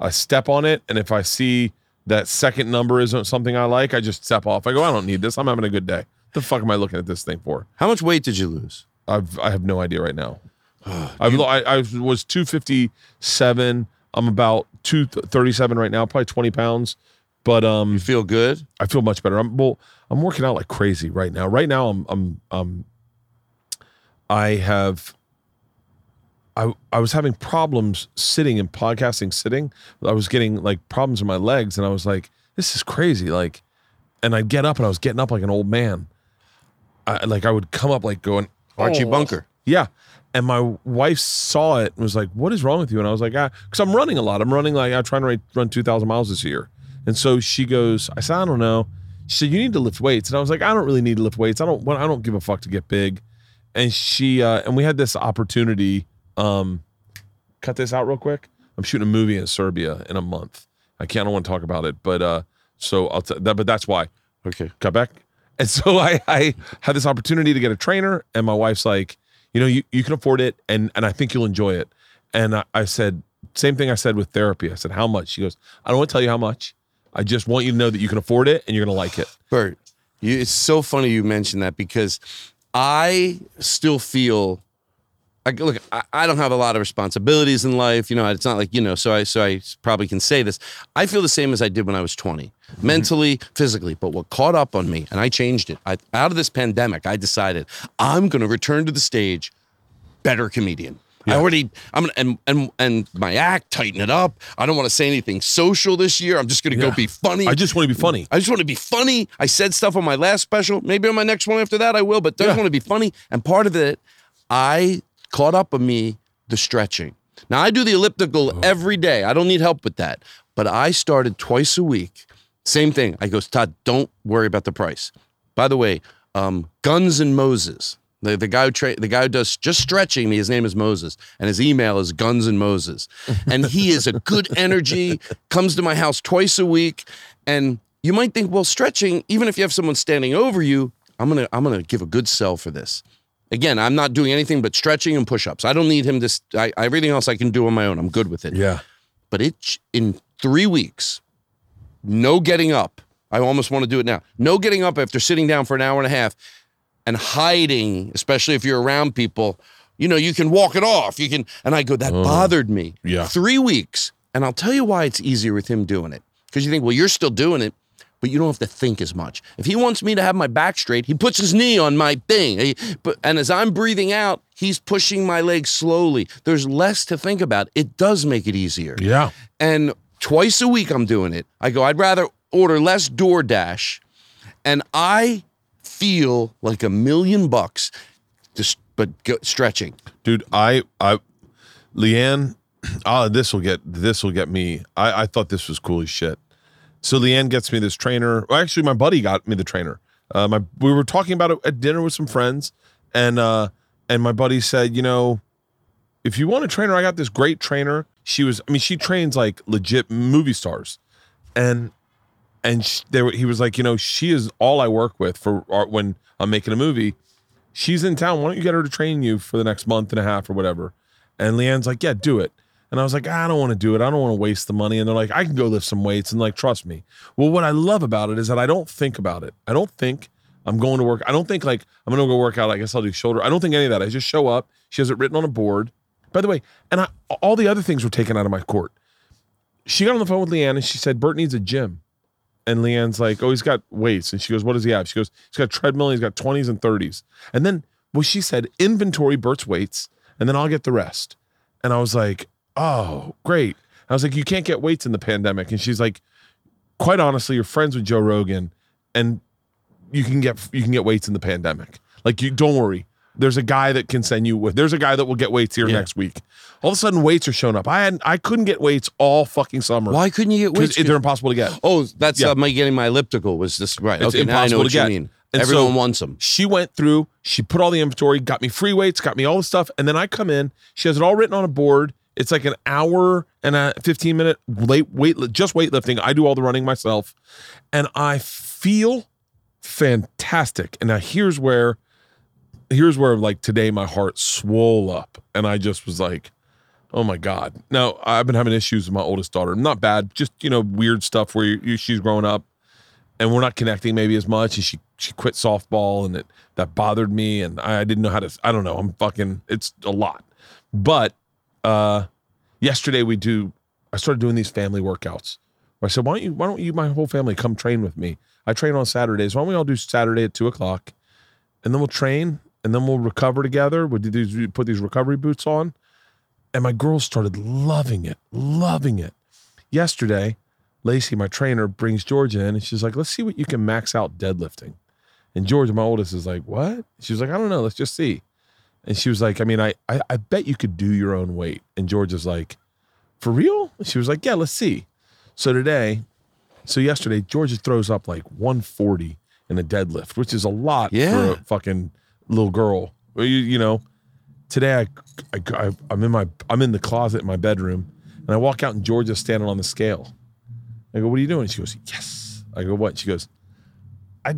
step on it, and if I see that second number isn't something I like, I just step off. I go, I don't need this. I'm having a good day. What the fuck am I looking at this thing for? How much weight did you lose? I have no idea right now. I was 257. I'm about 237 right now. Probably 20 pounds. But you feel good? I feel much better. I'm working out like crazy right now. Right now I was having problems sitting and podcasting sitting. I was getting like problems in my legs, and I was like, this is crazy. Like, and I'd get up, and I was getting up like an old man. I would come up like going Archie Bunker. Yeah. And my wife saw it and was like, what is wrong with you? And I was like, because I'm running a lot. I'm running like I'm trying to run 2,000 miles this year. And so she goes, I said, I don't know. She said, you need to lift weights. And I was like, I don't really need to lift weights. I don't give a fuck to get big. And she, and we had this opportunity, cut this out real quick. I'm shooting a movie in Serbia in a month. I don't want to talk about it, but, so I'll tell that, but that's why. Okay. Cut back. And so I had this opportunity to get a trainer, and my wife's like, you know, you can afford it. And I think you'll enjoy it. And I said, same thing I said with therapy. I said, how much? She goes, I don't want to tell you how much. I just want you to know that you can afford it and you're going to like it. Bert, it's so funny you mentioned that, because I still feel like, look, I don't have a lot of responsibilities in life. You know, it's not like, you know, so I probably can say this. I feel the same as I did when I was 20, mentally, physically. But what caught up on me, and I changed it, out of this pandemic, I decided I'm going to return to the stage better comedian. Yeah. I'm gonna my act, tighten it up. I don't want to say anything social this year. I'm just gonna go be funny. I just want to be funny. I said stuff on my last special. Maybe on my next one after that I will, but I want to be funny. And part of it, I caught up on me the stretching. Now I do the elliptical every day. I don't need help with that. But I started twice a week. Same thing. I goes, Todd, don't worry about the price. By the way, Guns and Moses. The guy who does just stretching me, his name is Moses, and his email is Guns and Moses. And he is a good energy, comes to my house twice a week. And you might think, well, stretching, even if you have someone standing over you, I'm gonna give a good sell for this. Again, I'm not doing anything but stretching and push-ups. I don't need him to, everything else I can do on my own. I'm good with it. Yeah. But in 3 weeks, no getting up. I almost want to do it now. No getting up after sitting down for an hour and a half. And hiding, especially if you're around people, you know, you can walk it off. You can, and I go, that bothered me. Yeah. 3 weeks. And I'll tell you why it's easier with him doing it. Because you think, well, you're still doing it, but you don't have to think as much. If he wants me to have my back straight, he puts his knee on my thing. And as I'm breathing out, he's pushing my leg slowly. There's less to think about. It does make it easier. Yeah. And twice a week I'm doing it. I go, I'd rather order less DoorDash And I feel like $1,000,000 just stretching. Dude, I Leanne, this will get me. I thought this was cool as shit. So Leanne gets me this trainer. Well, actually, my buddy got me the trainer. We were talking about it at dinner with some friends, and my buddy said, you know, if you want a trainer, I got this great trainer. She trains like legit movie stars, he was like, you know, she is all I work with for when I'm making a movie. She's in town. Why don't you get her to train you for the next month and a half or whatever? And Leanne's like, yeah, do it. And I was like, I don't want to do it. I don't want to waste the money. And they're like, I can go lift some weights and like, trust me. Well, what I love about it is that I don't think about it. I don't think I'm going to work. I don't think like I'm going to go work out. I guess I'll do shoulder. I don't think any of that. I just show up. She has it written on a board. By the way, and all the other things were taken out of my court. She got on the phone with Leanne and she said, Bert needs a gym. And Leanne's like, oh, he's got weights. And she goes, what does he have? She goes, he's got a treadmill. He's got 20s and 30s. And then, well, she said, inventory Bert's weights. And then I'll get the rest. And I was like, oh, great. I was like, you can't get weights in the pandemic. And she's like, quite honestly, you're friends with Joe Rogan and you can get weights in the pandemic. Like, you don't worry. There's a guy that can send you, there's a guy that will get weights here next week. All of a sudden weights are showing up. I couldn't get weights all fucking summer. Why couldn't you get weights? They're impossible to get. Oh, that's me getting my elliptical was this, right. It's okay, now I know what you mean. And everyone wants them. She went through, she put all the inventory, got me free weights, got me all the stuff. And then I come in, she has it all written on a board. It's like an hour and a 15-minute just weightlifting. I do all the running myself. And I feel fantastic. And now here's where like today my heart swole up and I just was like, oh my God. Now I've been having issues with my oldest daughter. Not bad, just, you know, weird stuff where she's growing up and we're not connecting maybe as much. And she quit softball and that bothered me. And I didn't know how to, I don't know. It's a lot. But yesterday I started doing these family workouts. I said, why don't you, my whole family, come train with me? I train on Saturdays. Why don't we all do Saturday at 2:00 and then we'll train. And then we'll recover together. We put these recovery boots on. And my girls started loving it. Yesterday, Lacey, my trainer, brings Georgia in. And she's like, let's see what you can max out deadlifting. And Georgia, my oldest, is like, what? She was like, I don't know. Let's just see. And she was like, I mean, I bet you could do your own weight. And Georgia's like, for real? And she was like, yeah, let's see. So yesterday, Georgia throws up like 140 in a deadlift, which is a lot for a fucking little girl, you know. Today I'm in the closet in my bedroom, and I walk out and Georgia's standing on the scale. I go, what are you doing? She goes, yes. I go, what? She goes, I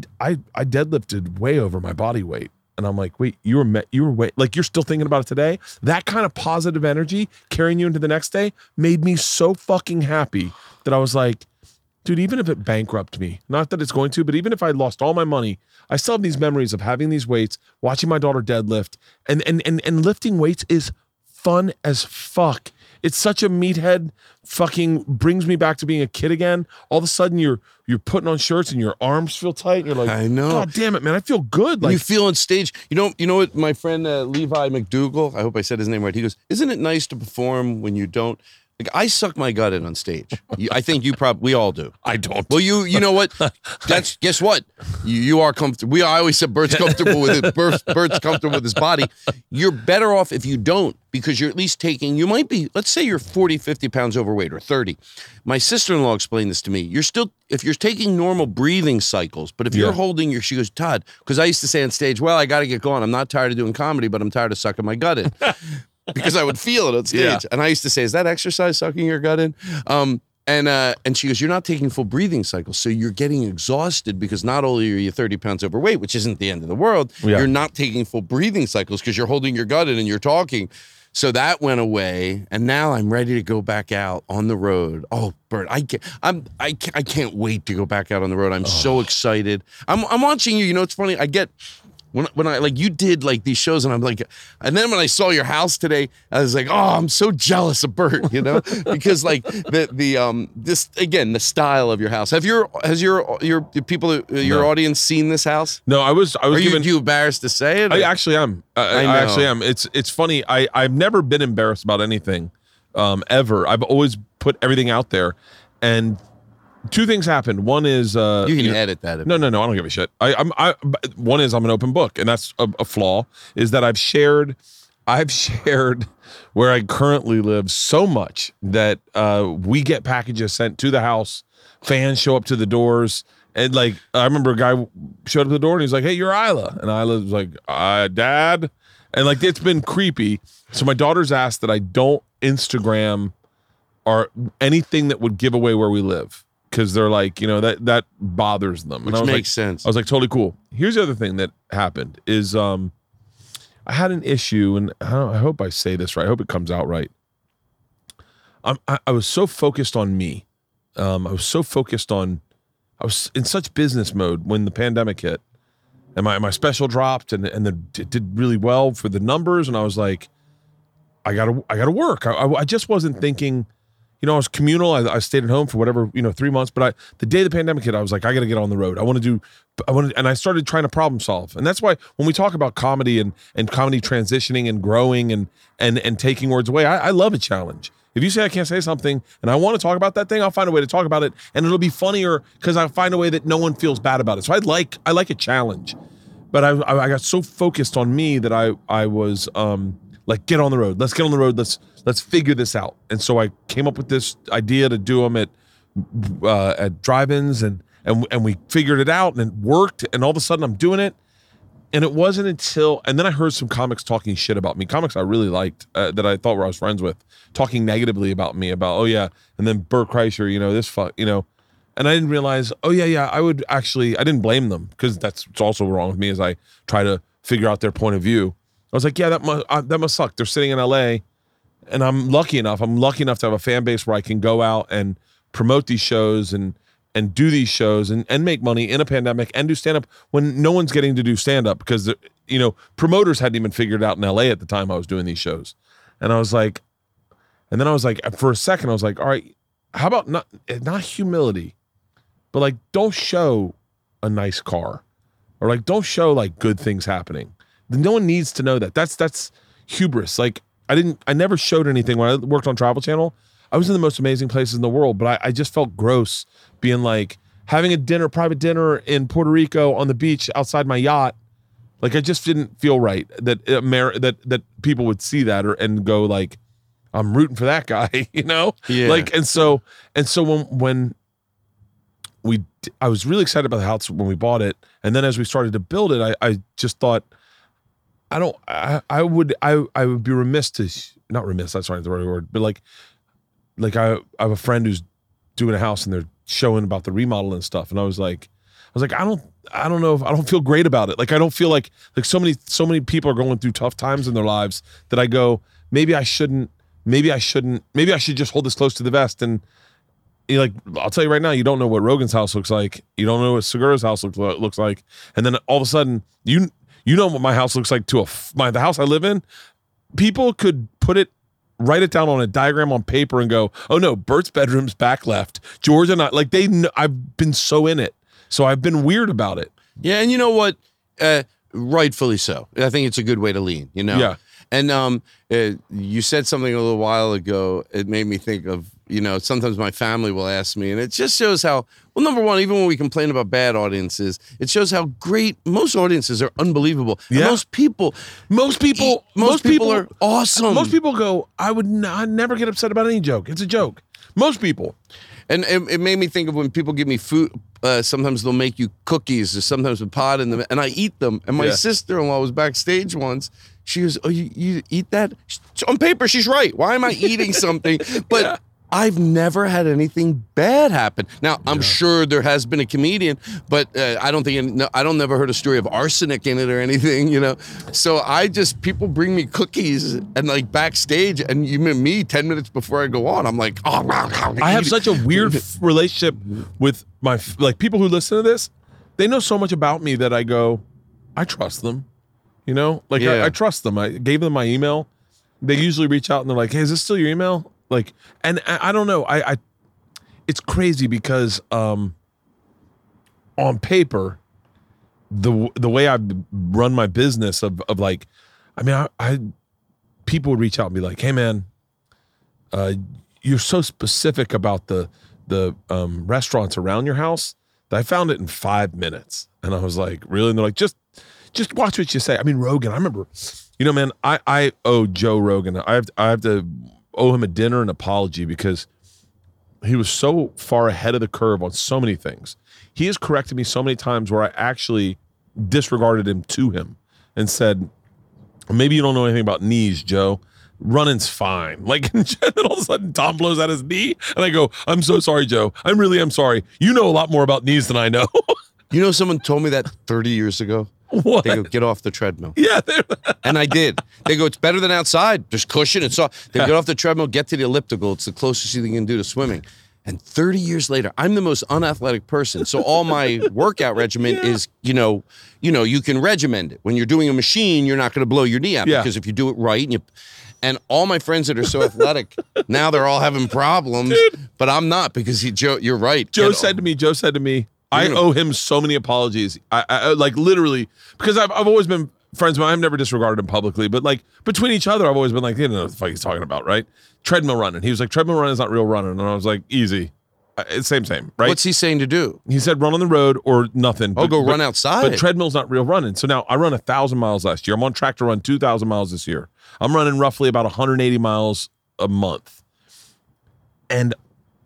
deadlifted way over my body weight. And I'm like, wait, you were you're still thinking about it today? That kind of positive energy carrying you into the next day made me so fucking happy that I was like, dude, even if it bankrupted me, not that it's going to, but even if I lost all my money, I still have these memories of having these weights, watching my daughter deadlift, and lifting weights is fun as fuck. It's such a meathead, fucking brings me back to being a kid again. All of a sudden you're putting on shirts and your arms feel tight. And you're like, I know. God damn it, man, I feel good. Like, you feel on stage. You know what my friend Levi McDougal, I hope I said his name right. He goes, isn't it nice to perform when you don't? Like, I suck my gut in on stage. I think you probably, we all do. I don't. Well, you know what? Guess what? You are comfortable. I always said Bert's comfortable with it. Bert's comfortable with his body. You're better off if you don't, because you're at least taking, you might be, let's say you're 40, 50 pounds overweight or 30. My sister-in-law explained this to me. You're still, if you're taking normal breathing cycles, but if you're holding she goes, Todd, because I used to say on stage, well, I got to get going. I'm not tired of doing comedy, but I'm tired of sucking my gut in. Because I would feel it on stage. Yeah. And I used to say, is that exercise sucking your gut in? And she goes, you're not taking full breathing cycles. So you're getting exhausted because not only are you 30 pounds overweight, which isn't the end of the world, you're not taking full breathing cycles because you're holding your gut in and you're talking. So that went away. And now I'm ready to go back out on the road. Oh, Bert, I can't wait to go back out on the road. I'm so excited. I'm watching you. You know, it's funny. I get... When I, like, you did, like, these shows, and I'm like, and then when I saw your house today, I was like, oh, I'm so jealous of Bert, you know, because, like, this, again, the style of your house. Has your audience seen this house? No, I was. Are you embarrassed to say it? Or? I actually am. I actually am. It's funny. I've never been embarrassed about anything, ever. I've always put everything out there, and Two things happened. One is you can edit that. No, I don't give a shit. One is I'm an open book, and that's a flaw. Is that I've shared where I currently live so much that we get packages sent to the house. Fans show up to the doors, and like I remember a guy showed up to the door and he's like, "Hey, you're Isla," and Isla was like, "Dad," and like it's been creepy. So my daughter's asked that I don't Instagram or anything that would give away where we live. Because they're like, you know, that bothers them. Which makes sense. I was like, totally cool. Here's the other thing that happened is I had an issue, and I hope I say this right. I hope it comes out right. I was so focused on me. I was in such business mode when the pandemic hit. And my special dropped, and it did really well for the numbers. And I was like, I gotta work. I just wasn't thinking... You know, I was communal. I stayed at home for whatever, 3 months. But the day the pandemic hit, I was like, I got to get on the road. And I started trying to problem solve. And that's why when we talk about comedy and comedy transitioning and growing and taking words away, I love a challenge. If you say I can't say something and I want to talk about that thing, I'll find a way to talk about it. And it'll be funnier because I'll find a way that no one feels bad about it. So I like a challenge. But I got so focused on me that I was like, get on the road. Let's get on the road. Let's figure this out. And so I came up with this idea to do them at drive-ins, and we figured it out, and it worked. And all of a sudden, I'm doing it. And it wasn't until, and then I heard some comics talking shit about me. Comics I really liked that I thought were I was friends with, talking negatively about me. About and then Bert Kreischer, this fuck, And I didn't realize, I didn't blame them, because that's what's also wrong with me as I try to figure out their point of view. I was like, yeah, that must suck. They're sitting in L.A. And I'm lucky enough to have a fan base where I can go out and promote these shows and do these shows and make money in a pandemic and do stand-up when no one's getting to do stand-up, because, promoters hadn't even figured it out in LA at the time I was doing these shows. And I was like, and then I was like, for a second, I was like, all right, how about not humility, but like, don't show a nice car, or like, don't show like good things happening. No one needs to know that. That's hubris. Like, I never showed anything when I worked on Travel Channel. I was in the most amazing places in the world, but I just felt gross being like having a private dinner in Puerto Rico on the beach outside my yacht. Like, I just didn't feel right that people would see that and go like, I'm rooting for that guy, Yeah. Like, and so when I was really excited about the house when we bought it. And then as we started to build it, I just thought, I would be remiss to, not remiss, that's not the right word, but like I have a friend who's doing a house and they're showing about the remodel and stuff. And I was like, I don't know if I don't feel great about it. Like, I don't feel like so many people are going through tough times in their lives that I go, maybe I should just hold this close to the vest. And I'll tell you right now, you don't know what Rogan's house looks like. You don't know what Segura's house looks like. And then all of a sudden you know what my house looks like the house I live in. People could write it down on a diagram on paper and go, oh no, Bert's bedroom's back left. Georgia and I, like they know, I've been so in it. So I've been weird about it. Yeah. And you know what? Rightfully so. I think it's a good way to lean, Yeah. And you said something a little while ago. It made me think of, sometimes my family will ask me, and it just shows how, well, number one, even when we complain about bad audiences, it shows how great most audiences are. Unbelievable. Yeah. Most people are awesome. Most people go, I never get upset about any joke. It's a joke. Most people. And it made me think of when people give me food. Sometimes they'll make you cookies, or sometimes with pot in them, and I eat them. And my sister-in-law was backstage once. She goes, oh, you eat that? On paper, she's right. Why am I eating something? But yeah. I've never had anything bad happen. Now, I'm sure there has been a comedian, but I don't never heard a story of arsenic in it or anything, So people bring me cookies and like backstage, and you mean me 10 minutes before I go on, I'm like, oh, I have such a weird relationship with my, like people who listen to this, they know so much about me that I go, I trust them, I trust them. I gave them my email. They usually reach out and they're like, hey, is this still your email? Like, and I don't know. I it's crazy because on paper, the way I run my business of like, people would reach out and be like, hey man, you're so specific about the the restaurants around your house. I found it in 5 minutes. And I was like, really? And they're like, just watch what you say. I mean, Rogan, I remember, you know, man, I owe Joe Rogan. I have to owe him a dinner and apology because he was so far ahead of the curve on so many things. He has corrected me so many times where I actually disregarded him to him and said, maybe you don't know anything about knees, Joe. Running's fine. Like, and all of a sudden Tom blows out his knee and I go, I'm so sorry, Joe. I'm sorry. You know a lot more about knees than I know. You know, someone told me that 30 years ago. What? They go, get off the treadmill. Yeah. And I did. They go, it's better than outside. There's cushion. It's soft. They go, get off the treadmill, get to the elliptical. It's the closest thing you can do to swimming. And 30 years later, I'm the most unathletic person. So all my workout regimen is, you know, you can regiment it. When you're doing a machine, you're not going to blow your knee out because if you do it right and you... And all my friends that are so athletic, now they're all having problems, dude. But I'm not because Joe, you're right. Joe said to me, I owe him so many apologies. I like literally, because I've always been friends, but I've never disregarded him publicly, but like between each other, I've always been like, they don't know what the fuck he's talking about, right? Treadmill running. He was like, treadmill running is not real running. And I was like, easy. Same, right? What's he saying to do? He said run on the road or nothing. Run outside. But treadmill's not real running. So now I run 1,000 miles last year. I'm on track to run 2,000 miles this year. I'm running roughly about 180 miles a month. And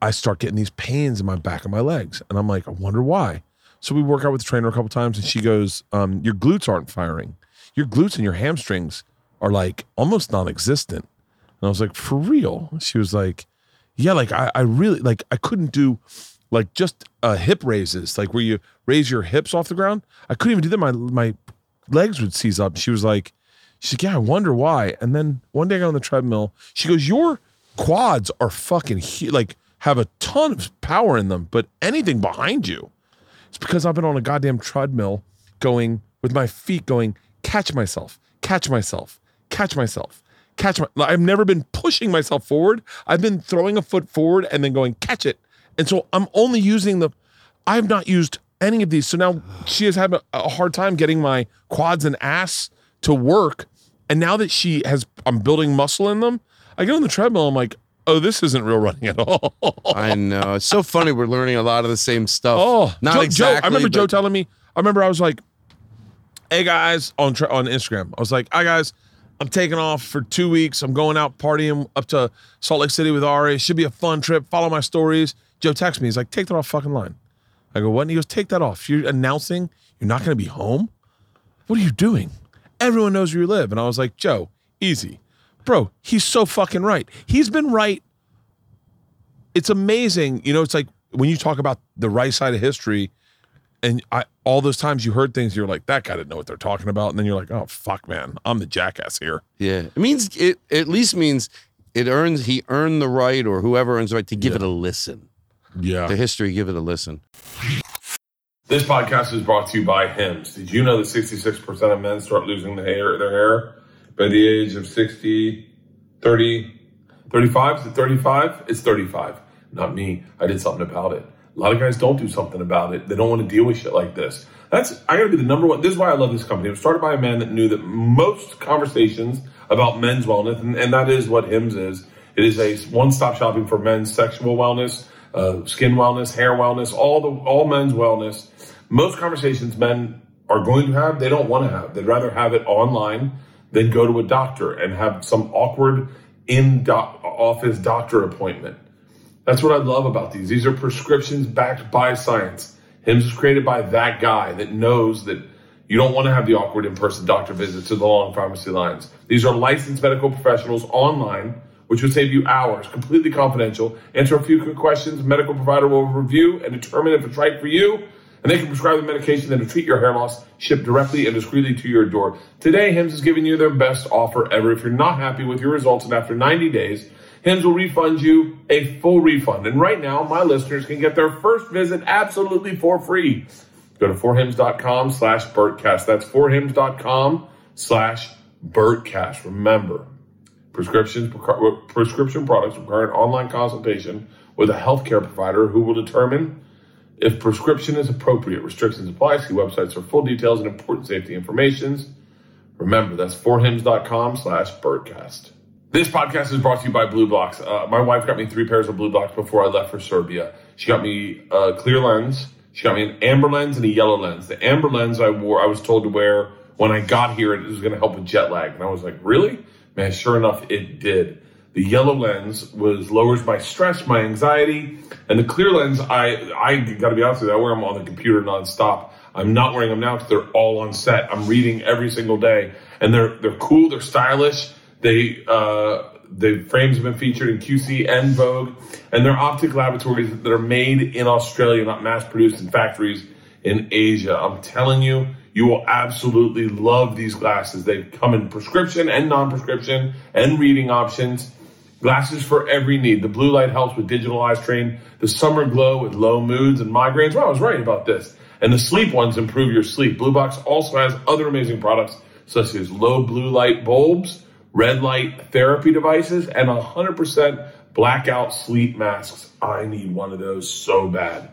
I start getting these pains in my back and my legs. And I'm like, I wonder why. So we work out with the trainer a couple times and she goes, your glutes aren't firing. Your glutes and your hamstrings are like almost non-existent. And I was like, for real? She was like, yeah, like I really, like I couldn't do like just hip raises, like where you raise your hips off the ground. I couldn't even do that. My legs would seize up. She's like, yeah, I wonder why. And then one day I got on the treadmill. She goes, your quads are fucking, like have a ton of power in them, but anything behind you. It's because I've been on a goddamn treadmill going with my feet going, catch myself. I've never been pushing myself forward. I've been throwing a foot forward and then going, catch it. And so I'm only using I've not used any of these. So now she has had a hard time getting my quads and ass to work. And now that I'm building muscle in them, I get on the treadmill. I'm like, oh, this isn't real running at all. I know. It's so funny. We're learning a lot of the same stuff. Oh, not exactly. I remember Joe telling me, I was like, hey guys, on Instagram. I was like, hi guys. I'm taking off for 2 weeks. I'm going out partying up to Salt Lake City with Ari. It should be a fun trip. Follow my stories. Joe texts me. He's like, take that off fucking line. I go, what? And he goes, take that off. You're announcing you're not going to be home? What are you doing? Everyone knows where you live. And I was like, Joe, easy. Bro, he's so fucking right. He's been right. It's amazing. You know, it's like when you talk about the right side of history and all those times you heard things, you're like, that guy didn't know what they're talking about. And then you're like, oh, fuck, man, I'm the jackass here. Yeah. It means, it at least means he earned the right, or whoever earns the right, to give it a listen. Yeah. To history, give it a listen. This podcast is brought to you by Hims. Did you know that 66% of men start losing their hair by the age of 60, 30, 35? Is it 35? It's 35. Not me. I did something about it. A lot of guys don't do something about it. They don't want to deal with shit like this. I gotta be the number one. This is why I love this company. It was started by a man that knew that most conversations about men's wellness, and that is what Hims is. It is a one-stop shopping for men's sexual wellness, skin wellness, hair wellness, all men's wellness. Most conversations men are going to have, they don't want to have. They'd rather have it online than go to a doctor and have some awkward in-office doctor appointment. That's what I love about these. These are prescriptions backed by science. Hims was created by that guy that knows that you don't want to have the awkward in-person doctor visits to the long pharmacy lines. These are licensed medical professionals online, which would save you hours, completely confidential. Answer a few quick questions. The medical provider will review and determine if it's right for you, and they can prescribe the medication that will treat your hair loss, shipped directly and discreetly to your door. Today, Hims is giving you their best offer ever. If you're not happy with your results, and after 90 days, Hims will refund you a full refund. And right now, my listeners can get their first visit absolutely for free. Go to forhims.com/BurtCast. That's forhims.com/BurtCast. Remember, prescription products require an online consultation with a healthcare provider who will determine if prescription is appropriate. Restrictions apply. See websites for full details and important safety information. Remember, that's forhims.com/BurtCast. This podcast is brought to you by Blue Blocks. My wife got me 3 pairs of Blue Blocks before I left for Serbia. She got me a clear lens. She got me an amber lens and a yellow lens. The amber lens I wore, I was told to wear when I got here, it was going to help with jet lag. And I was like, really? Man, sure enough, it did. The yellow lens lowers my stress, my anxiety. And the clear lens, I got to be honest with you, I wear them on the computer nonstop. I'm not wearing them now because they're all on set. I'm reading every single day. And they're cool. They're stylish. The frames have been featured in QC and Vogue. And they're optic laboratories that are made in Australia, not mass-produced in factories in Asia. I'm telling you, you will absolutely love these glasses. They come in prescription and non-prescription and reading options. Glasses for every need. The blue light helps with digital eye strain. The summer glow with low moods and migraines. Well, I was right about this. And the sleep ones improve your sleep. Blue Box also has other amazing products such as low blue light bulbs, red light therapy devices, and 100% blackout sleep masks. I need one of those so bad.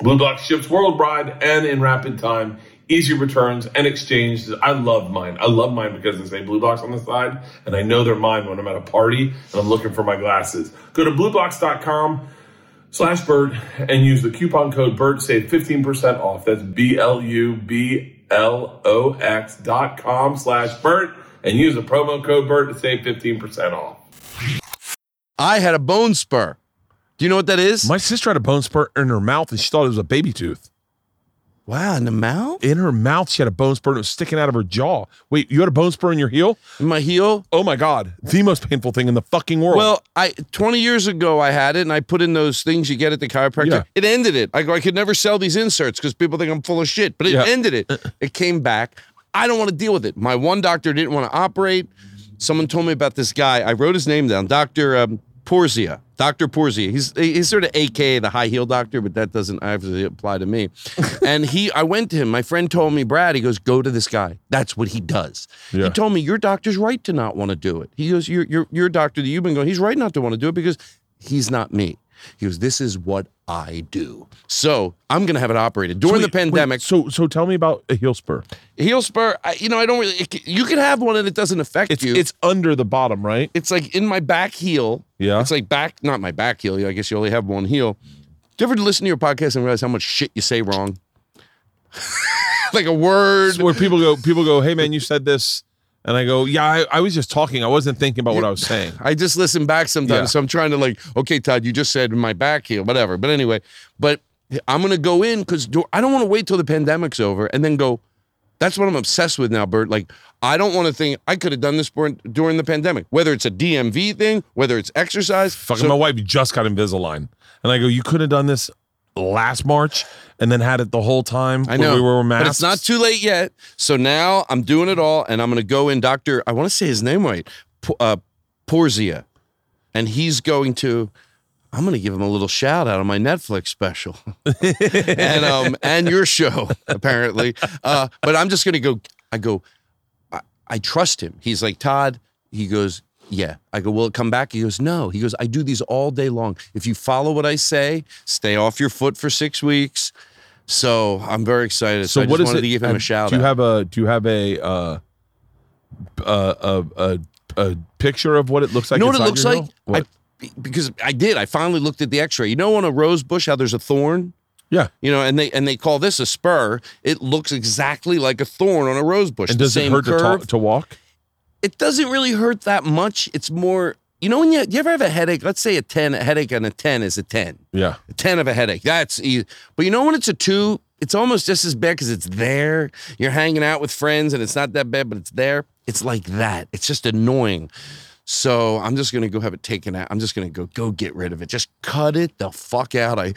Blue Blocks ships worldwide and in rapid time. Easy returns and exchanges. I love mine. I love mine because they say Blue Blocks on the side, and I know they're mine when I'm at a party and I'm looking for my glasses. Go to blueblocks.com/Bird and use the coupon code BIRD to save 15% off. That's BLUBLOX.com/Bird and use the promo code BIRD to save 15% off. I had a bone spur. Do you know what that is? My sister had a bone spur in her mouth and she thought it was a baby tooth. Wow, in the mouth? In her mouth, she had a bone spur and it was sticking out of her jaw. Wait, you had a bone spur in your heel? In my heel? Oh my God, the most painful thing in the fucking world. Well, 20 years ago I had it and I put in those things you get at the chiropractor. Yeah. It ended it. I could never sell these inserts because people think I'm full of shit, but it ended it. It came back. I don't want to deal with it. My one doctor didn't want to operate. Someone told me about this guy. I wrote his name down, Porzio. Dr. Porzio. He's sort of AKA the high heel doctor, but that doesn't actually apply to me. And I went to him. My friend told me, Brad, he goes, go to this guy. That's what he does. Yeah. He told me, your doctor's right to not want to do it. He goes, your doctor that you've been going, he's right not to want to do it because he's not me. He goes, this is what I do. So I'm going to have it operated during the pandemic. So tell me about a heel spur. Heel spur, I don't really, you can have one and it doesn't affect you. It's under the bottom, right? It's like in my back heel. Yeah. It's like not my back heel. I guess you only have one heel. Do you ever listen to your podcast and realize how much shit you say wrong? Like a word. Where people go, hey man, you said this. And I go, yeah, I was just talking. I wasn't thinking about what I was saying. I just listen back sometimes. Yeah. So I'm trying to okay, Todd, you just said my back heel, whatever. But anyway, I'm going to go in because I don't want to wait till the pandemic's over and then go, that's what I'm obsessed with now, Bert. I don't want to think I could have done this during the pandemic, whether it's a DMV thing, whether it's exercise. Fucking my wife just got Invisalign. And I go, you could have done this last March and then had it the whole time. I know, we were masked. But it's not too late yet. So now I'm doing it all and I'm going to go in Dr. I want to say his name right. Porzia. And I'm going to give him a little shout out on my Netflix special and your show apparently. But I'm just going to go, I trust him. He's like, Todd, he goes, yeah. I go, will it come back? He goes, no. He goes, I do these all day long. If you follow what I say, stay off your foot for 6 weeks. So I'm very excited. So what is it? To give him a shout out. Do you have a picture of what it looks like? You know what it looks like? Because I did. I finally looked at the x-ray. You know on a rose bush how there's a thorn? Yeah. And they call this a spur. It looks exactly like a thorn on a rose bush. And does it hurt to walk? It doesn't really hurt that much. It's more, when you ever have a headache, let's say a 10, a headache on a 10 is a 10. Yeah. A 10 of a headache, that's easy. But when it's a 2, it's almost just as bad because it's there. You're hanging out with friends and it's not that bad, but it's there. It's like that. It's just annoying. So I'm just going to go have it taken out. I'm just going to go get rid of it. Just cut it the fuck out. I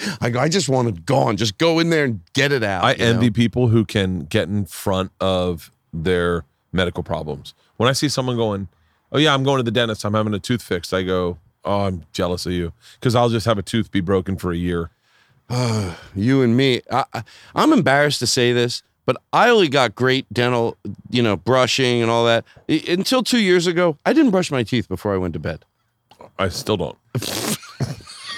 just want it gone. Just go in there and get it out. I envy people who can get in front of their medical problems. When I see someone going, oh yeah, I'm going to the dentist, I'm having a tooth fixed, I go, oh, I'm jealous of you because I'll just have a tooth be broken for a year. You and me. I'm embarrassed to say this, but I only got great dental, brushing and all that. Until 2 years ago, I didn't brush my teeth before I went to bed. I still don't.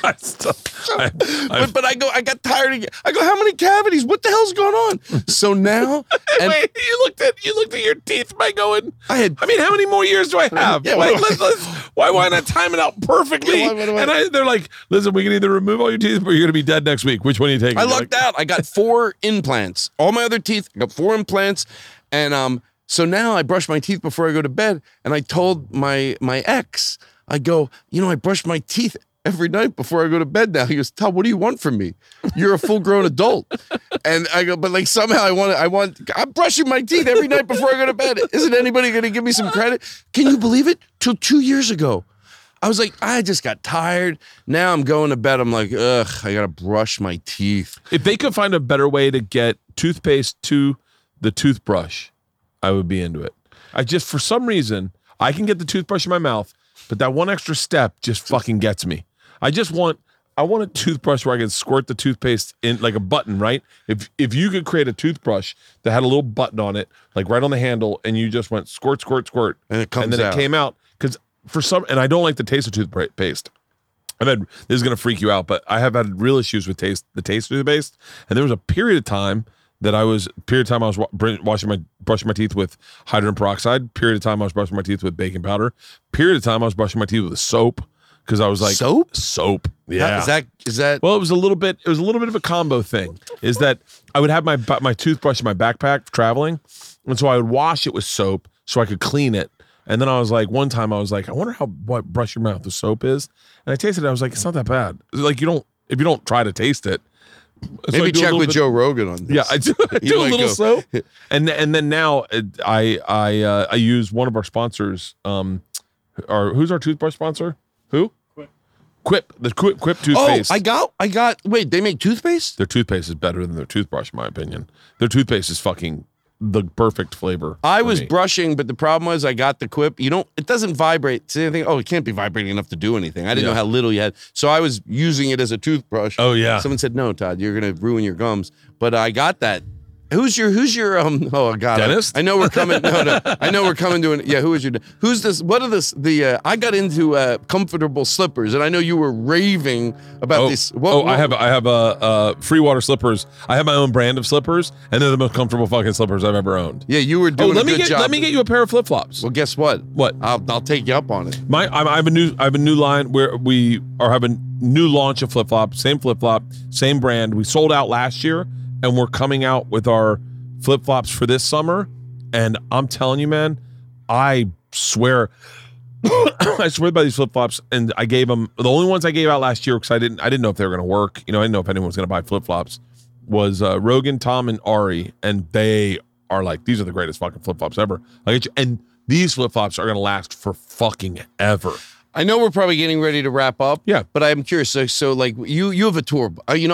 But I go, I got tired again. I go, how many cavities? What the hell's going on? So now, wait, you looked at your teeth by going, I mean, how many more years do I have? Yeah, like, why not time it out perfectly? Yeah, they're like, listen, we can either remove all your teeth or you're going to be dead next week. Which one are you taking? I lucked out. I got 4 implants. All my other teeth, I got 4 implants. And so now I brush my teeth before I go to bed. And I told my ex, I go, you know, I brush my teeth every night before I go to bed now. He goes, Todd, what do you want from me? You're a full-grown adult. And I go, but like somehow I'm brushing my teeth every night before I go to bed. Isn't anybody going to give me some credit? Can you believe it? Till 2 years ago, I was like, I just got tired. Now I'm going to bed. I'm like, ugh, I got to brush my teeth. If they could find a better way to get toothpaste to the toothbrush, I would be into it. I just, for some reason, I can get the toothbrush in my mouth, but that one extra step just fucking gets me. I want a toothbrush where I can squirt the toothpaste in like a button, right? If you could create a toothbrush that had a little button on it, like right on the handle, and you just went squirt, squirt, squirt. And it comes out. And then it came out. And I don't like the taste of toothpaste. This is going to freak you out, but I have had real issues with the taste of toothpaste. And there was a period of time I was brushing my teeth with hydrogen peroxide. Period of time I was brushing my teeth with baking powder. Period of time I was brushing my teeth with soap. Because I was like, soap. Yeah. Is that? Well, it was a little bit of a combo thing. Is that I would have my toothbrush in my backpack traveling, and so I would wash it with soap so I could clean it. And then I was like, one time I was like, I wonder what brush your mouth with soap is. And I tasted it. I was like, it's not that bad. Like if you don't try to taste it. So maybe check with Joe Rogan on this. Yeah, I do a little soap. And then now I use one of our sponsors. Who's our toothbrush sponsor? Who? Quip. The Quip toothpaste. Oh, wait, they make toothpaste? Their toothpaste is better than their toothbrush, in my opinion. Their toothpaste is fucking the perfect flavor. I was brushing, but the problem was I got the Quip. You know, it doesn't vibrate. See anything? Oh, it can't be vibrating enough to do anything. I didn't know how little you had. So I was using it as a toothbrush. Oh, yeah. Someone said, no, Todd, you're going to ruin your gums. But I got that. Who's your oh God, dentist? I know we're coming. No, I know we're coming to I got into comfortable slippers, and I know you were raving about this. I have free water slippers. I have my own brand of slippers, and they're the most comfortable fucking slippers I've ever owned. Yeah, you were doing a good job. Let me get you a pair of flip flops. Well, guess what? What? I'll take you up on it. I have a new line where we are having new launch of flip flops. Same flip flop, same brand. We sold out last year. And we're coming out with our flip-flops for this summer. And I'm telling you, man, I swear by these flip-flops. And I gave them, the only ones I gave out last year, because I didn't know if they were going to work. You know, I didn't know if anyone was going to buy flip-flops, was Rogan, Tom, and Ari. And they are like, these are the greatest fucking flip-flops ever. And these flip-flops are going to last for fucking ever. I know we're probably getting ready to wrap up. Yeah, but I'm curious. So like you have a tour. That's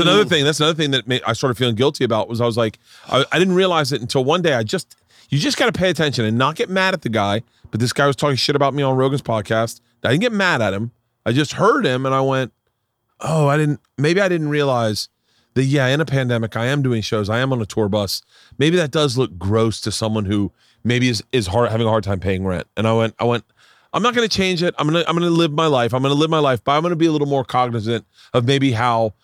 another thing. That's another thing that I started feeling guilty about was I was like, I didn't realize it until one day. You just got to pay attention and not get mad at the guy. But this guy was talking shit about me on Rogan's podcast. I didn't get mad at him. I just heard him and I went, maybe I didn't realize that. Yeah, in a pandemic, I am doing shows. I am on a tour bus. Maybe that does look gross to someone who maybe is having a hard time paying rent. And I went. I'm not going to change it. I'm going to live my life. But I'm going to be a little more cognizant of maybe how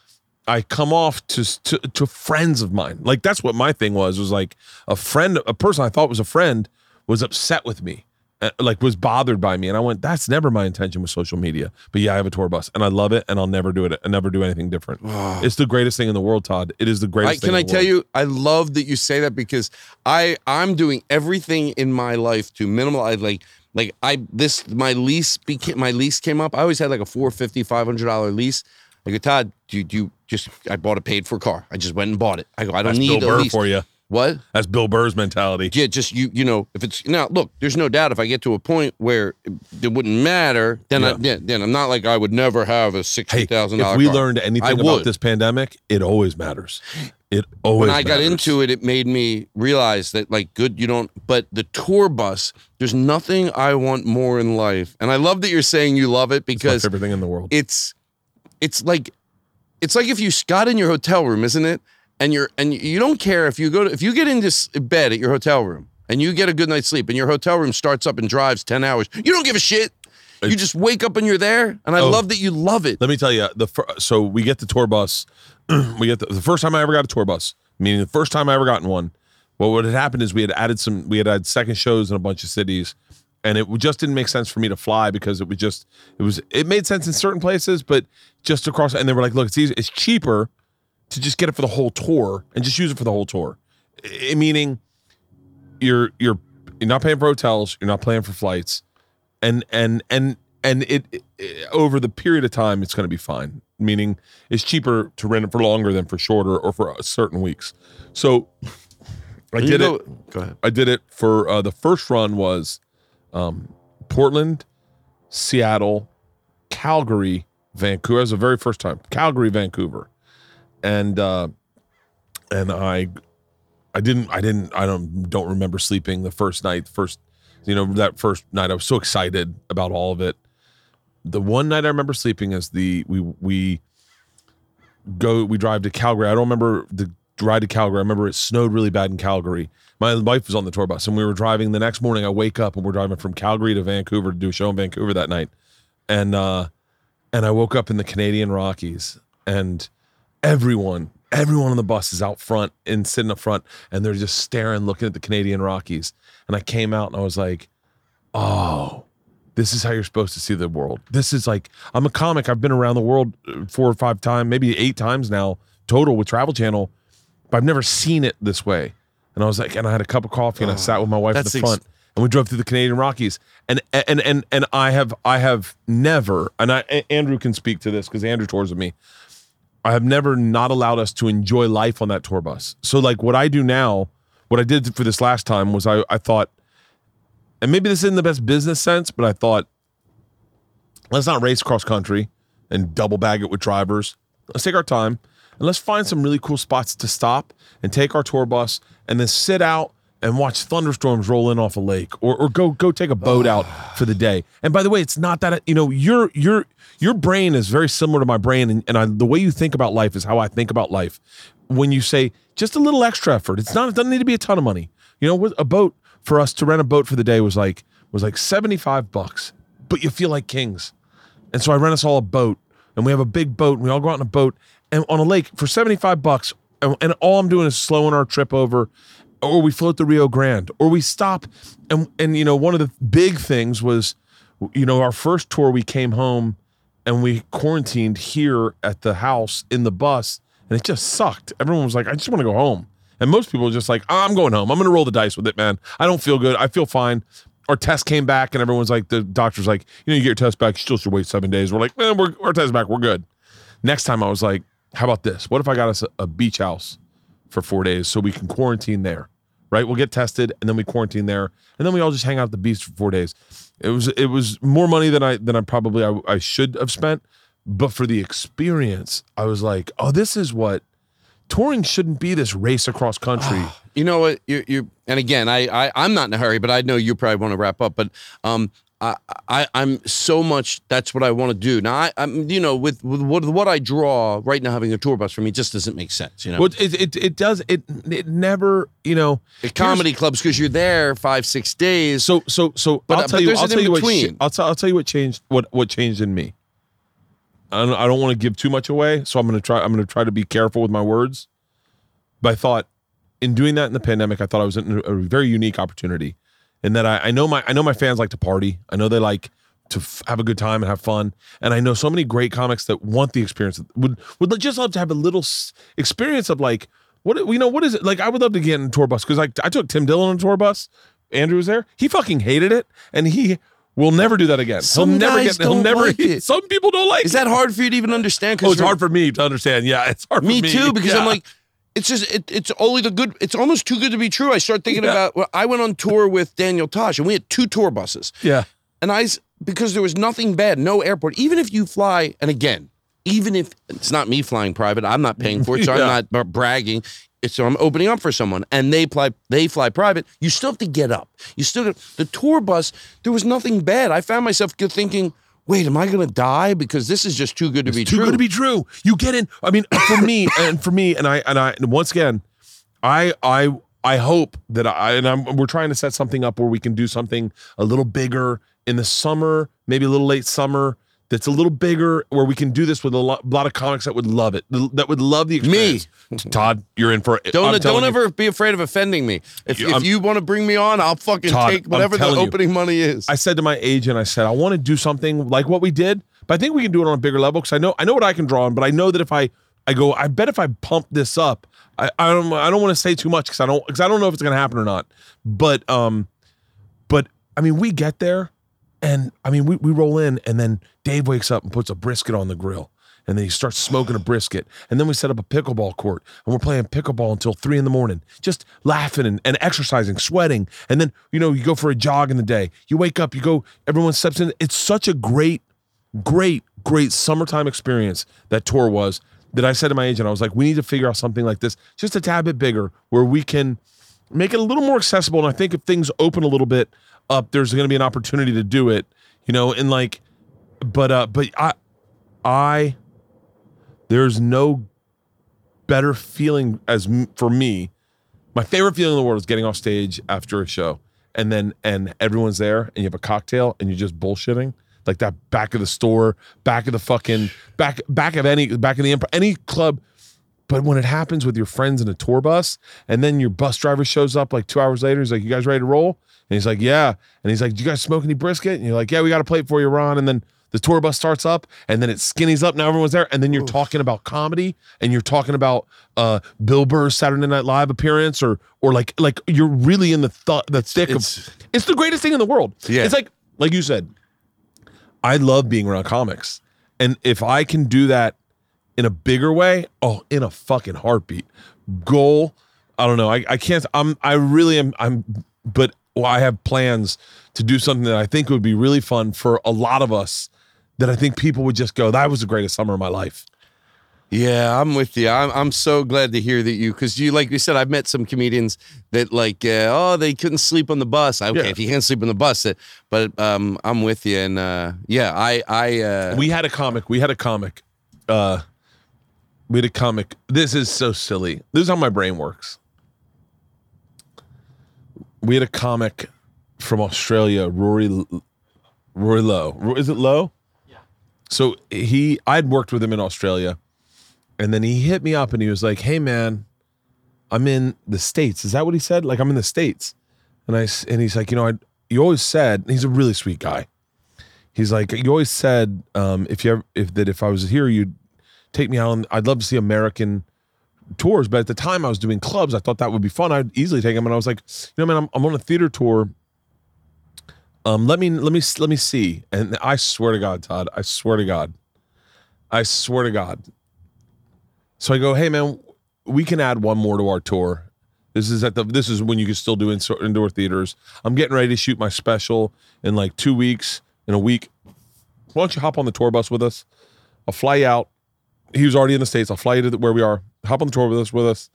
I come off to friends of mine. Like that's what my thing was like a person I thought was a friend was upset with me, like was bothered by me. And I went, that's never my intention with social media. But yeah, I have a tour bus and I love it. And I'll never do it. I never do anything different. It's the greatest thing in the world, Todd. It is the greatest thing in the world. Can I tell you, I love that you say that because I'm doing everything in my life to minimize, my lease came up. I always had like a $450, $500 lease. I go, Todd, I bought a paid for car. I just went and bought it. I go, I don't That's need Bill Burr a lease. For you. What? That's Bill Burr's mentality. Yeah, just you know, if it's now look, there's no doubt if I get to a point where it wouldn't matter, then I'm not like I would never have a $60,000 car. If we learned anything about this pandemic, it always matters. It always matters. When I got into it, it made me realize that but the tour bus, there's nothing I want more in life. And I love that you're saying you love it because it's my favorite thing in the world. It's like if you got in your hotel room, isn't it? And you don't care if you get into bed at your hotel room and you get a good night's sleep and your hotel room starts up and drives 10 hours, you don't give a shit. You just wake up and you're there, and I love that you love it. Let me tell you, so we get the tour bus. We get the first time I ever got a tour bus, meaning the first time I ever gotten one. Well, what had happened is we had second shows in a bunch of cities, and it just didn't make sense for me to fly because it made sense in certain places, but just across. And they were like, look, it's cheaper to just get it for the whole tour and just use it for the whole tour. Meaning you're not paying for hotels, you're not paying for flights, and it over the period of time it's going to be fine. Meaning it's cheaper to rent it for longer than for shorter or for certain weeks. So Go ahead. I did it for the first run was Portland, Seattle, Calgary, Vancouver. That was the very first time. Calgary, Vancouver, and I don't remember sleeping the first night. That first night I was so excited about all of it. The one night I remember sleeping is we drive to Calgary. I don't remember the ride to Calgary. I remember it snowed really bad in Calgary. My wife was on the tour bus and we were driving. The next morning I wake up and we're driving from Calgary to Vancouver to do a show in Vancouver that night. And I woke up in the Canadian Rockies, and everyone on the bus is out front and sitting up front, and they're just staring, looking at the Canadian Rockies. And I came out and I was like, oh, this is how you're supposed to see the world. This is like, I'm a comic. I've been around the world 4 or 5 times, maybe 8 times now total with Travel Channel. But I've never seen it this way. And I was like, and I had a cup of coffee and I sat with my wife at the front and we drove through the Canadian Rockies. And I have never, and Andrew can speak to this because Andrew tours with me. I have never not allowed us to enjoy life on that tour bus. So like what I do now, what I did for this last time was I thought, and maybe this isn't the best business sense, but I thought, let's not race cross country and double bag it with drivers. Let's take our time. And let's find some really cool spots to stop and take our tour bus and then sit out and watch thunderstorms roll in off a lake or go take a boat out for the day. And by the way, it's not that, your brain is very similar to my brain. And the way you think about life is how I think about life. When you say just a little extra effort, it doesn't need to be a ton of money. A boat for us to rent a boat for the day was like $75, but you feel like kings. And so I rent us all a boat, and we have a big boat, and we all go out in a boat and on a lake for $75, and all I'm doing is slowing our trip over, or we float the Rio Grande, or we stop. And one of the big things was, our first tour, we came home and we quarantined here at the house in the bus, and it just sucked. Everyone was like, I just want to go home. And most people were just like, I'm going home. I'm going to roll the dice with it, man. I don't feel good. I feel fine. Our test came back and everyone's like, the doctor's like, you get your test back. You still should wait 7 days. We're like, man, our test back. We're good. Next time I was like, how about this? What if I got us a beach house for 4 days so we can quarantine there, right? We'll get tested and then we quarantine there, and then we all just hang out at the beach for 4 days. It was more money than I probably should have spent, but for the experience, I was like, oh, this is what touring shouldn't be, this race across country. You know what? You and again, I'm not in a hurry, but I know you probably want to wrap up, but I'm so much, that's what I want to do. Now, with what I draw right now, having a tour bus for me just doesn't make sense, Well, it never. At comedy clubs, because you're there 5-6 days. So, but I'll tell you what changed in me. I don't want to give too much away, so I'm going to try to be careful with my words. But I thought, in doing that in the pandemic, I thought I was in a very unique opportunity. And that I know my fans like to party. I know they like to have a good time and have fun. And I know so many great comics that want the experience, would just love to have a little experience of like, what is it? Like, I would love to get in a tour bus, because I took Tim Dillon on a tour bus. Andrew was there. He fucking hated it. And he will never do that again. Some guys don't like it. Some people don't like it. Is that hard for you to even understand? It's hard for me to understand. Yeah, it's hard for me. Me too, because I'm like, it's just, it's only the good, it's almost too good to be true. I start thinking about, well, I went on tour with Daniel Tosh and we had 2 tour buses. Yeah. And because there was nothing bad, no airport. Even if you fly, and again, even if it's not me flying private, I'm not paying for it, so I'm not bragging. So I'm opening up for someone, and they fly private. You still have to get up. The tour bus, there was nothing bad. I found myself thinking, wait, am I going to die? Because this is just too good to be true. Too good to be true. You get in. I mean, for me, and once again, I I hope that we're trying to set something up where we can do something a little bigger in the summer, maybe a little late summer. That's a little bigger, where we can do this with a lot of comics that would love it, that would love the experience. Me, Todd, you're in for it. Don't ever be afraid of offending me. If you want to bring me on, I'll fucking take whatever the opening money is. I said to my agent, I want to do something like what we did, but I think we can do it on a bigger level because I know what I can draw on, but I know that if I bet if I pump this up, I don't want to say too much because I don't know if it's going to happen or not. But I mean, we get there. And I mean, we roll in, and then Dave wakes up and puts a brisket on the grill, and then he starts smoking a brisket, and then we set up a pickleball court, and we're playing pickleball until 3 a.m, just laughing and exercising, sweating, and then you go for a jog in the day. You wake up, you go, everyone steps in. It's such a great, great, great summertime experience that tour was. That I said to my agent, I was like, we need to figure out something like this, just a tad bit bigger, where we can make it a little more accessible. And I think if things open a little bit up, there's going to be an opportunity to do it, and but there's no better feeling for me. My favorite feeling in the world is getting off stage after a show and everyone's there and you have a cocktail and you're just bullshitting, like that back of the store, back of the fucking back of any club. But when it happens with your friends in a tour bus, and then your bus driver shows up like 2 hours later, he's like, "You guys ready to roll?" And he's like, "Yeah." And he's like, "Do you guys smoke any brisket?" And you're like, "Yeah, we got a plate for you, Ron." And then the tour bus starts up, and then it skinnies up. Now everyone's there, and then you're talking about comedy, and you're talking about Bill Burr's Saturday Night Live appearance, or like you're really in the thick of. It's the greatest thing in the world. Yeah. It's like you said, I love being around comics, and if I can do that in a bigger way, in a fucking heartbeat. Goal, I don't know. I have plans to do something that I think would be really fun for a lot of us, that I think people would just go, that was the greatest summer of my life. Yeah, I'm with you. I'm so glad to hear that, you, because you, like you said, I've met some comedians that they couldn't sleep on the bus. Okay, yeah. If you can't sleep on the bus, but I'm with you. And we had a comic. This is so silly. This is how my brain works. We had a comic from Australia, Rory Lowe. Is it Lowe? Yeah. So I'd worked with him in Australia, and then he hit me up and he was like, "Hey man, I'm in the States." Is that what he said? Like, "I'm in the States." And he's like, you always said, and he's a really sweet guy. He's like, "You always said, if I was here, you'd take me out, and I'd love to see American tours, but at the time I was doing clubs. I thought that would be fun. I'd easily take him." And I was like, "Man, I'm on a theater tour. Let me see." And I swear to God, Todd, I swear to God. So I go, "Hey man, we can add one more to our tour. This is when you can still do indoor theaters. I'm getting ready to shoot my special in like 2 weeks, in a week. Why don't you hop on the tour bus with us? I'll fly you out." He was already in the States. "I'll fly you to where we are. Hop on the tour with us,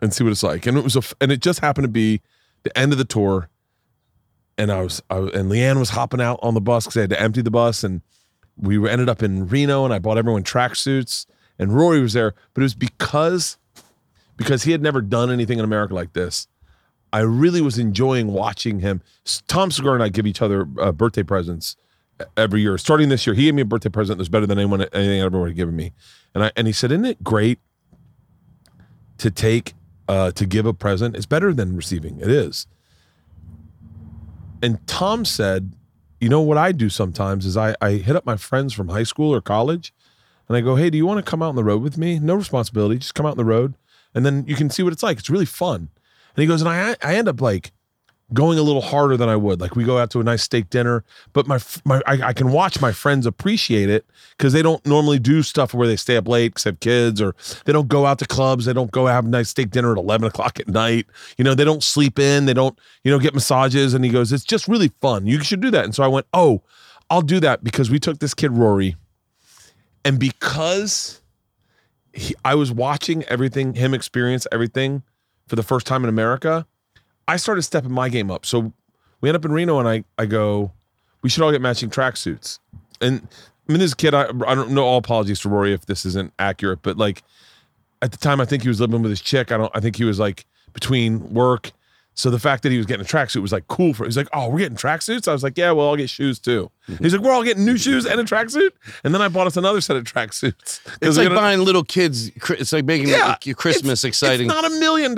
and see what it's like." And it just happened to be the end of the tour, and I was, and Leanne was hopping out on the bus because they had to empty the bus, and we ended up in Reno, and I bought everyone tracksuits, and Rory was there, but it was because he had never done anything in America like this. I really was enjoying watching him. Tom Segura and I give each other birthday presents every year. Starting this year, he gave me a birthday present that's better than anything I've ever given me. And he said, "Isn't it great to give a present? It's better than receiving. It is." And Tom said, "What I do sometimes is I hit up my friends from high school or college, and I go, 'Hey, do you want to come out on the road with me? No responsibility. Just come out on the road, and then you can see what it's like. It's really fun.'" And he goes, "And I end up like going a little harder than I would. Like, we go out to a nice steak dinner, but I can watch my friends appreciate it because they don't normally do stuff where they stay up late because they have kids, or they don't go out to clubs. They don't go have a nice steak dinner at 11 o'clock at night. They don't sleep in. They don't, get massages." And he goes, "It's just really fun. You should do that." And so I went, "Oh, I'll do that," because we took this kid, Rory, and because I was watching everything, him experience everything for the first time in America, I started stepping my game up. So we end up in Reno, and I go, "We should all get matching tracksuits." And I mean, this kid, I don't know, all apologies to Rory if this isn't accurate, but at the time I think he was living with his chick. I think he was between work. So the fact that he was getting a tracksuit was like cool for him. He's like, oh, we're getting tracksuits? I was like, yeah, well, I'll get shoes too. He's like, we're all getting new shoes and a tracksuit? And then I bought us another set of tracksuits. It's like buying little kids. It's like making Christmas exciting. It's not $1 million.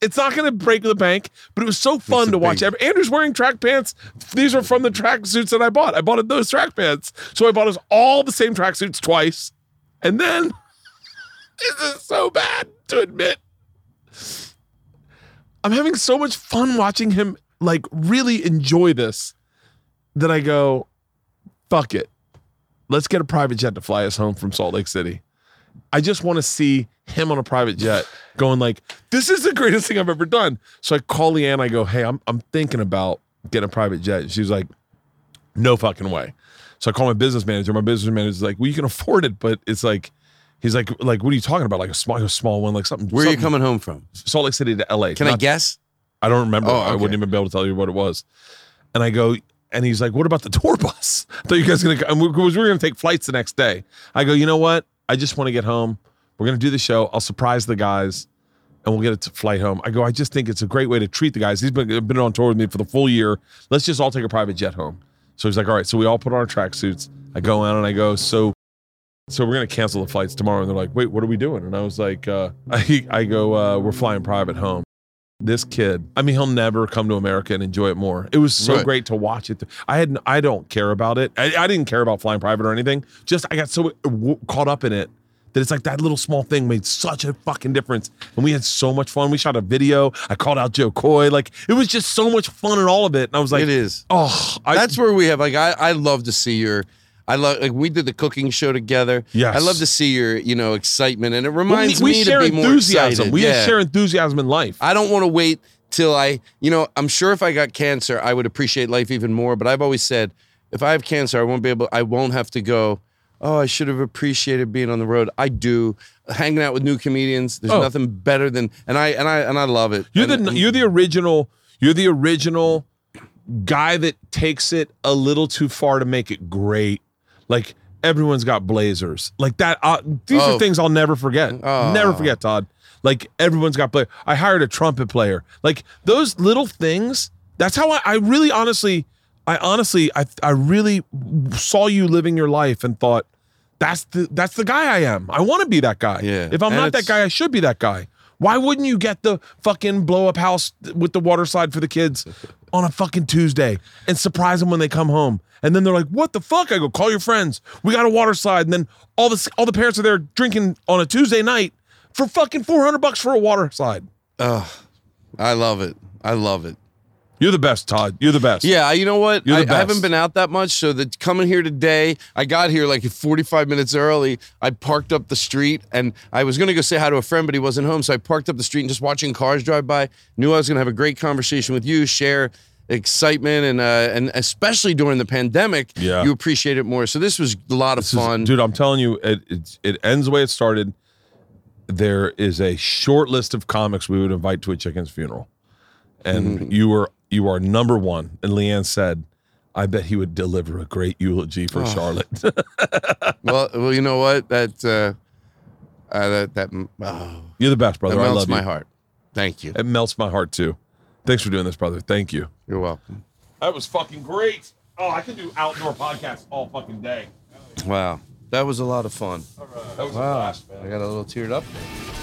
It's not going to break the bank, but it was so fun to watch. Andrew's wearing track pants. These are from the tracksuits that I bought. I bought those track pants. So I bought us all the same tracksuits twice. And then, this is so bad to admit, I'm having so much fun watching him like really enjoy this that I go, fuck it. Let's get a private jet to fly us home from Salt Lake City. I just want to see him on a private jet going like, this is the greatest thing I've ever done. So I call Leanne. I go, hey, I'm thinking about getting a private jet. And she was like, no fucking way. So I call my business manager. My business manager's like, well, you can afford it, but it's like, he's like, what are you talking about? Like a small one, like something. Where are you coming home from? Salt Lake City to LA. Can I guess? I don't remember. Oh, okay. I wouldn't even be able to tell you what it was. And I go, and he's like, what about the tour bus? I thought you guys were going to take flights the next day. I go, you know what? I just want to get home. We're going to do the show. I'll surprise the guys and we'll get a flight home. I go, I just think it's a great way to treat the guys. He's been on tour with me for the full year. Let's just all take a private jet home. So he's like, all right. So we all put on our tracksuits. I go out and I go, So we're going to cancel the flights tomorrow. And they're like, wait, what are we doing? And I was like, I go, we're flying private home. This kid, I mean, he'll never come to America and enjoy it more. It was so great to watch it. I don't care about it. I didn't care about flying private or anything. Just I got so caught up in it that it's like that little small thing made such a fucking difference. And we had so much fun. We shot a video. I called out Joe Coy. Like, it was just so much fun in all of it. And I was like, it is. Oh, that's where we have, like, I love to see your... I love, like, we did the cooking show together. Yes. I love to see your, you know, excitement. And it reminds me to be more excited. We share enthusiasm in life. I don't want to wait till I'm sure if I got cancer, I would appreciate life even more. But I've always said, if I have cancer, I won't have to go, oh, I should have appreciated being on the road. I do. Hanging out with new comedians. There's nothing better than, and I love it. You're the original guy that takes it a little too far to make it great. Like, everyone's got blazers. Like that, these are things I'll never forget. Oh. Never forget, Todd. Like, everyone's got blazers. I hired a trumpet player. Like, those little things, that's how I really saw you living your life and thought, that's the guy I am. I want to be that guy. Yeah. If I'm not that guy, I should be that guy. Why wouldn't you get the fucking blow up house with the water slide for the kids on a fucking Tuesday and surprise them when they come home? And then they're like, what the fuck? I go, call your friends. We got a water slide. And then all the parents are there drinking on a Tuesday night for fucking $400 for a water slide. Oh, I love it. I love it. You're the best, Todd. You're the best. Yeah, you know what? I haven't been out that much, so that coming here today, I got here like 45 minutes early. I parked up the street, and I was going to go say hi to a friend, but he wasn't home, so I parked up the street and just watching cars drive by. Knew I was going to have a great conversation with you, share excitement, and especially during the pandemic, you appreciate it more. So this was a lot of fun. Dude, I'm telling you, it ends the way it started. There is a short list of comics we would invite to a chicken's funeral, and you are number one. And Leanne said, I bet he would deliver a great eulogy for Charlotte. well, you know what? You're the best, brother. I love you. It melts my heart. Thank you. It melts my heart, too. Thanks for doing this, brother. Thank you. You're welcome. That was fucking great. Oh, I could do outdoor podcasts all fucking day. Wow. That was a lot of fun. All right. That was a blast, man. I got a little teared up there.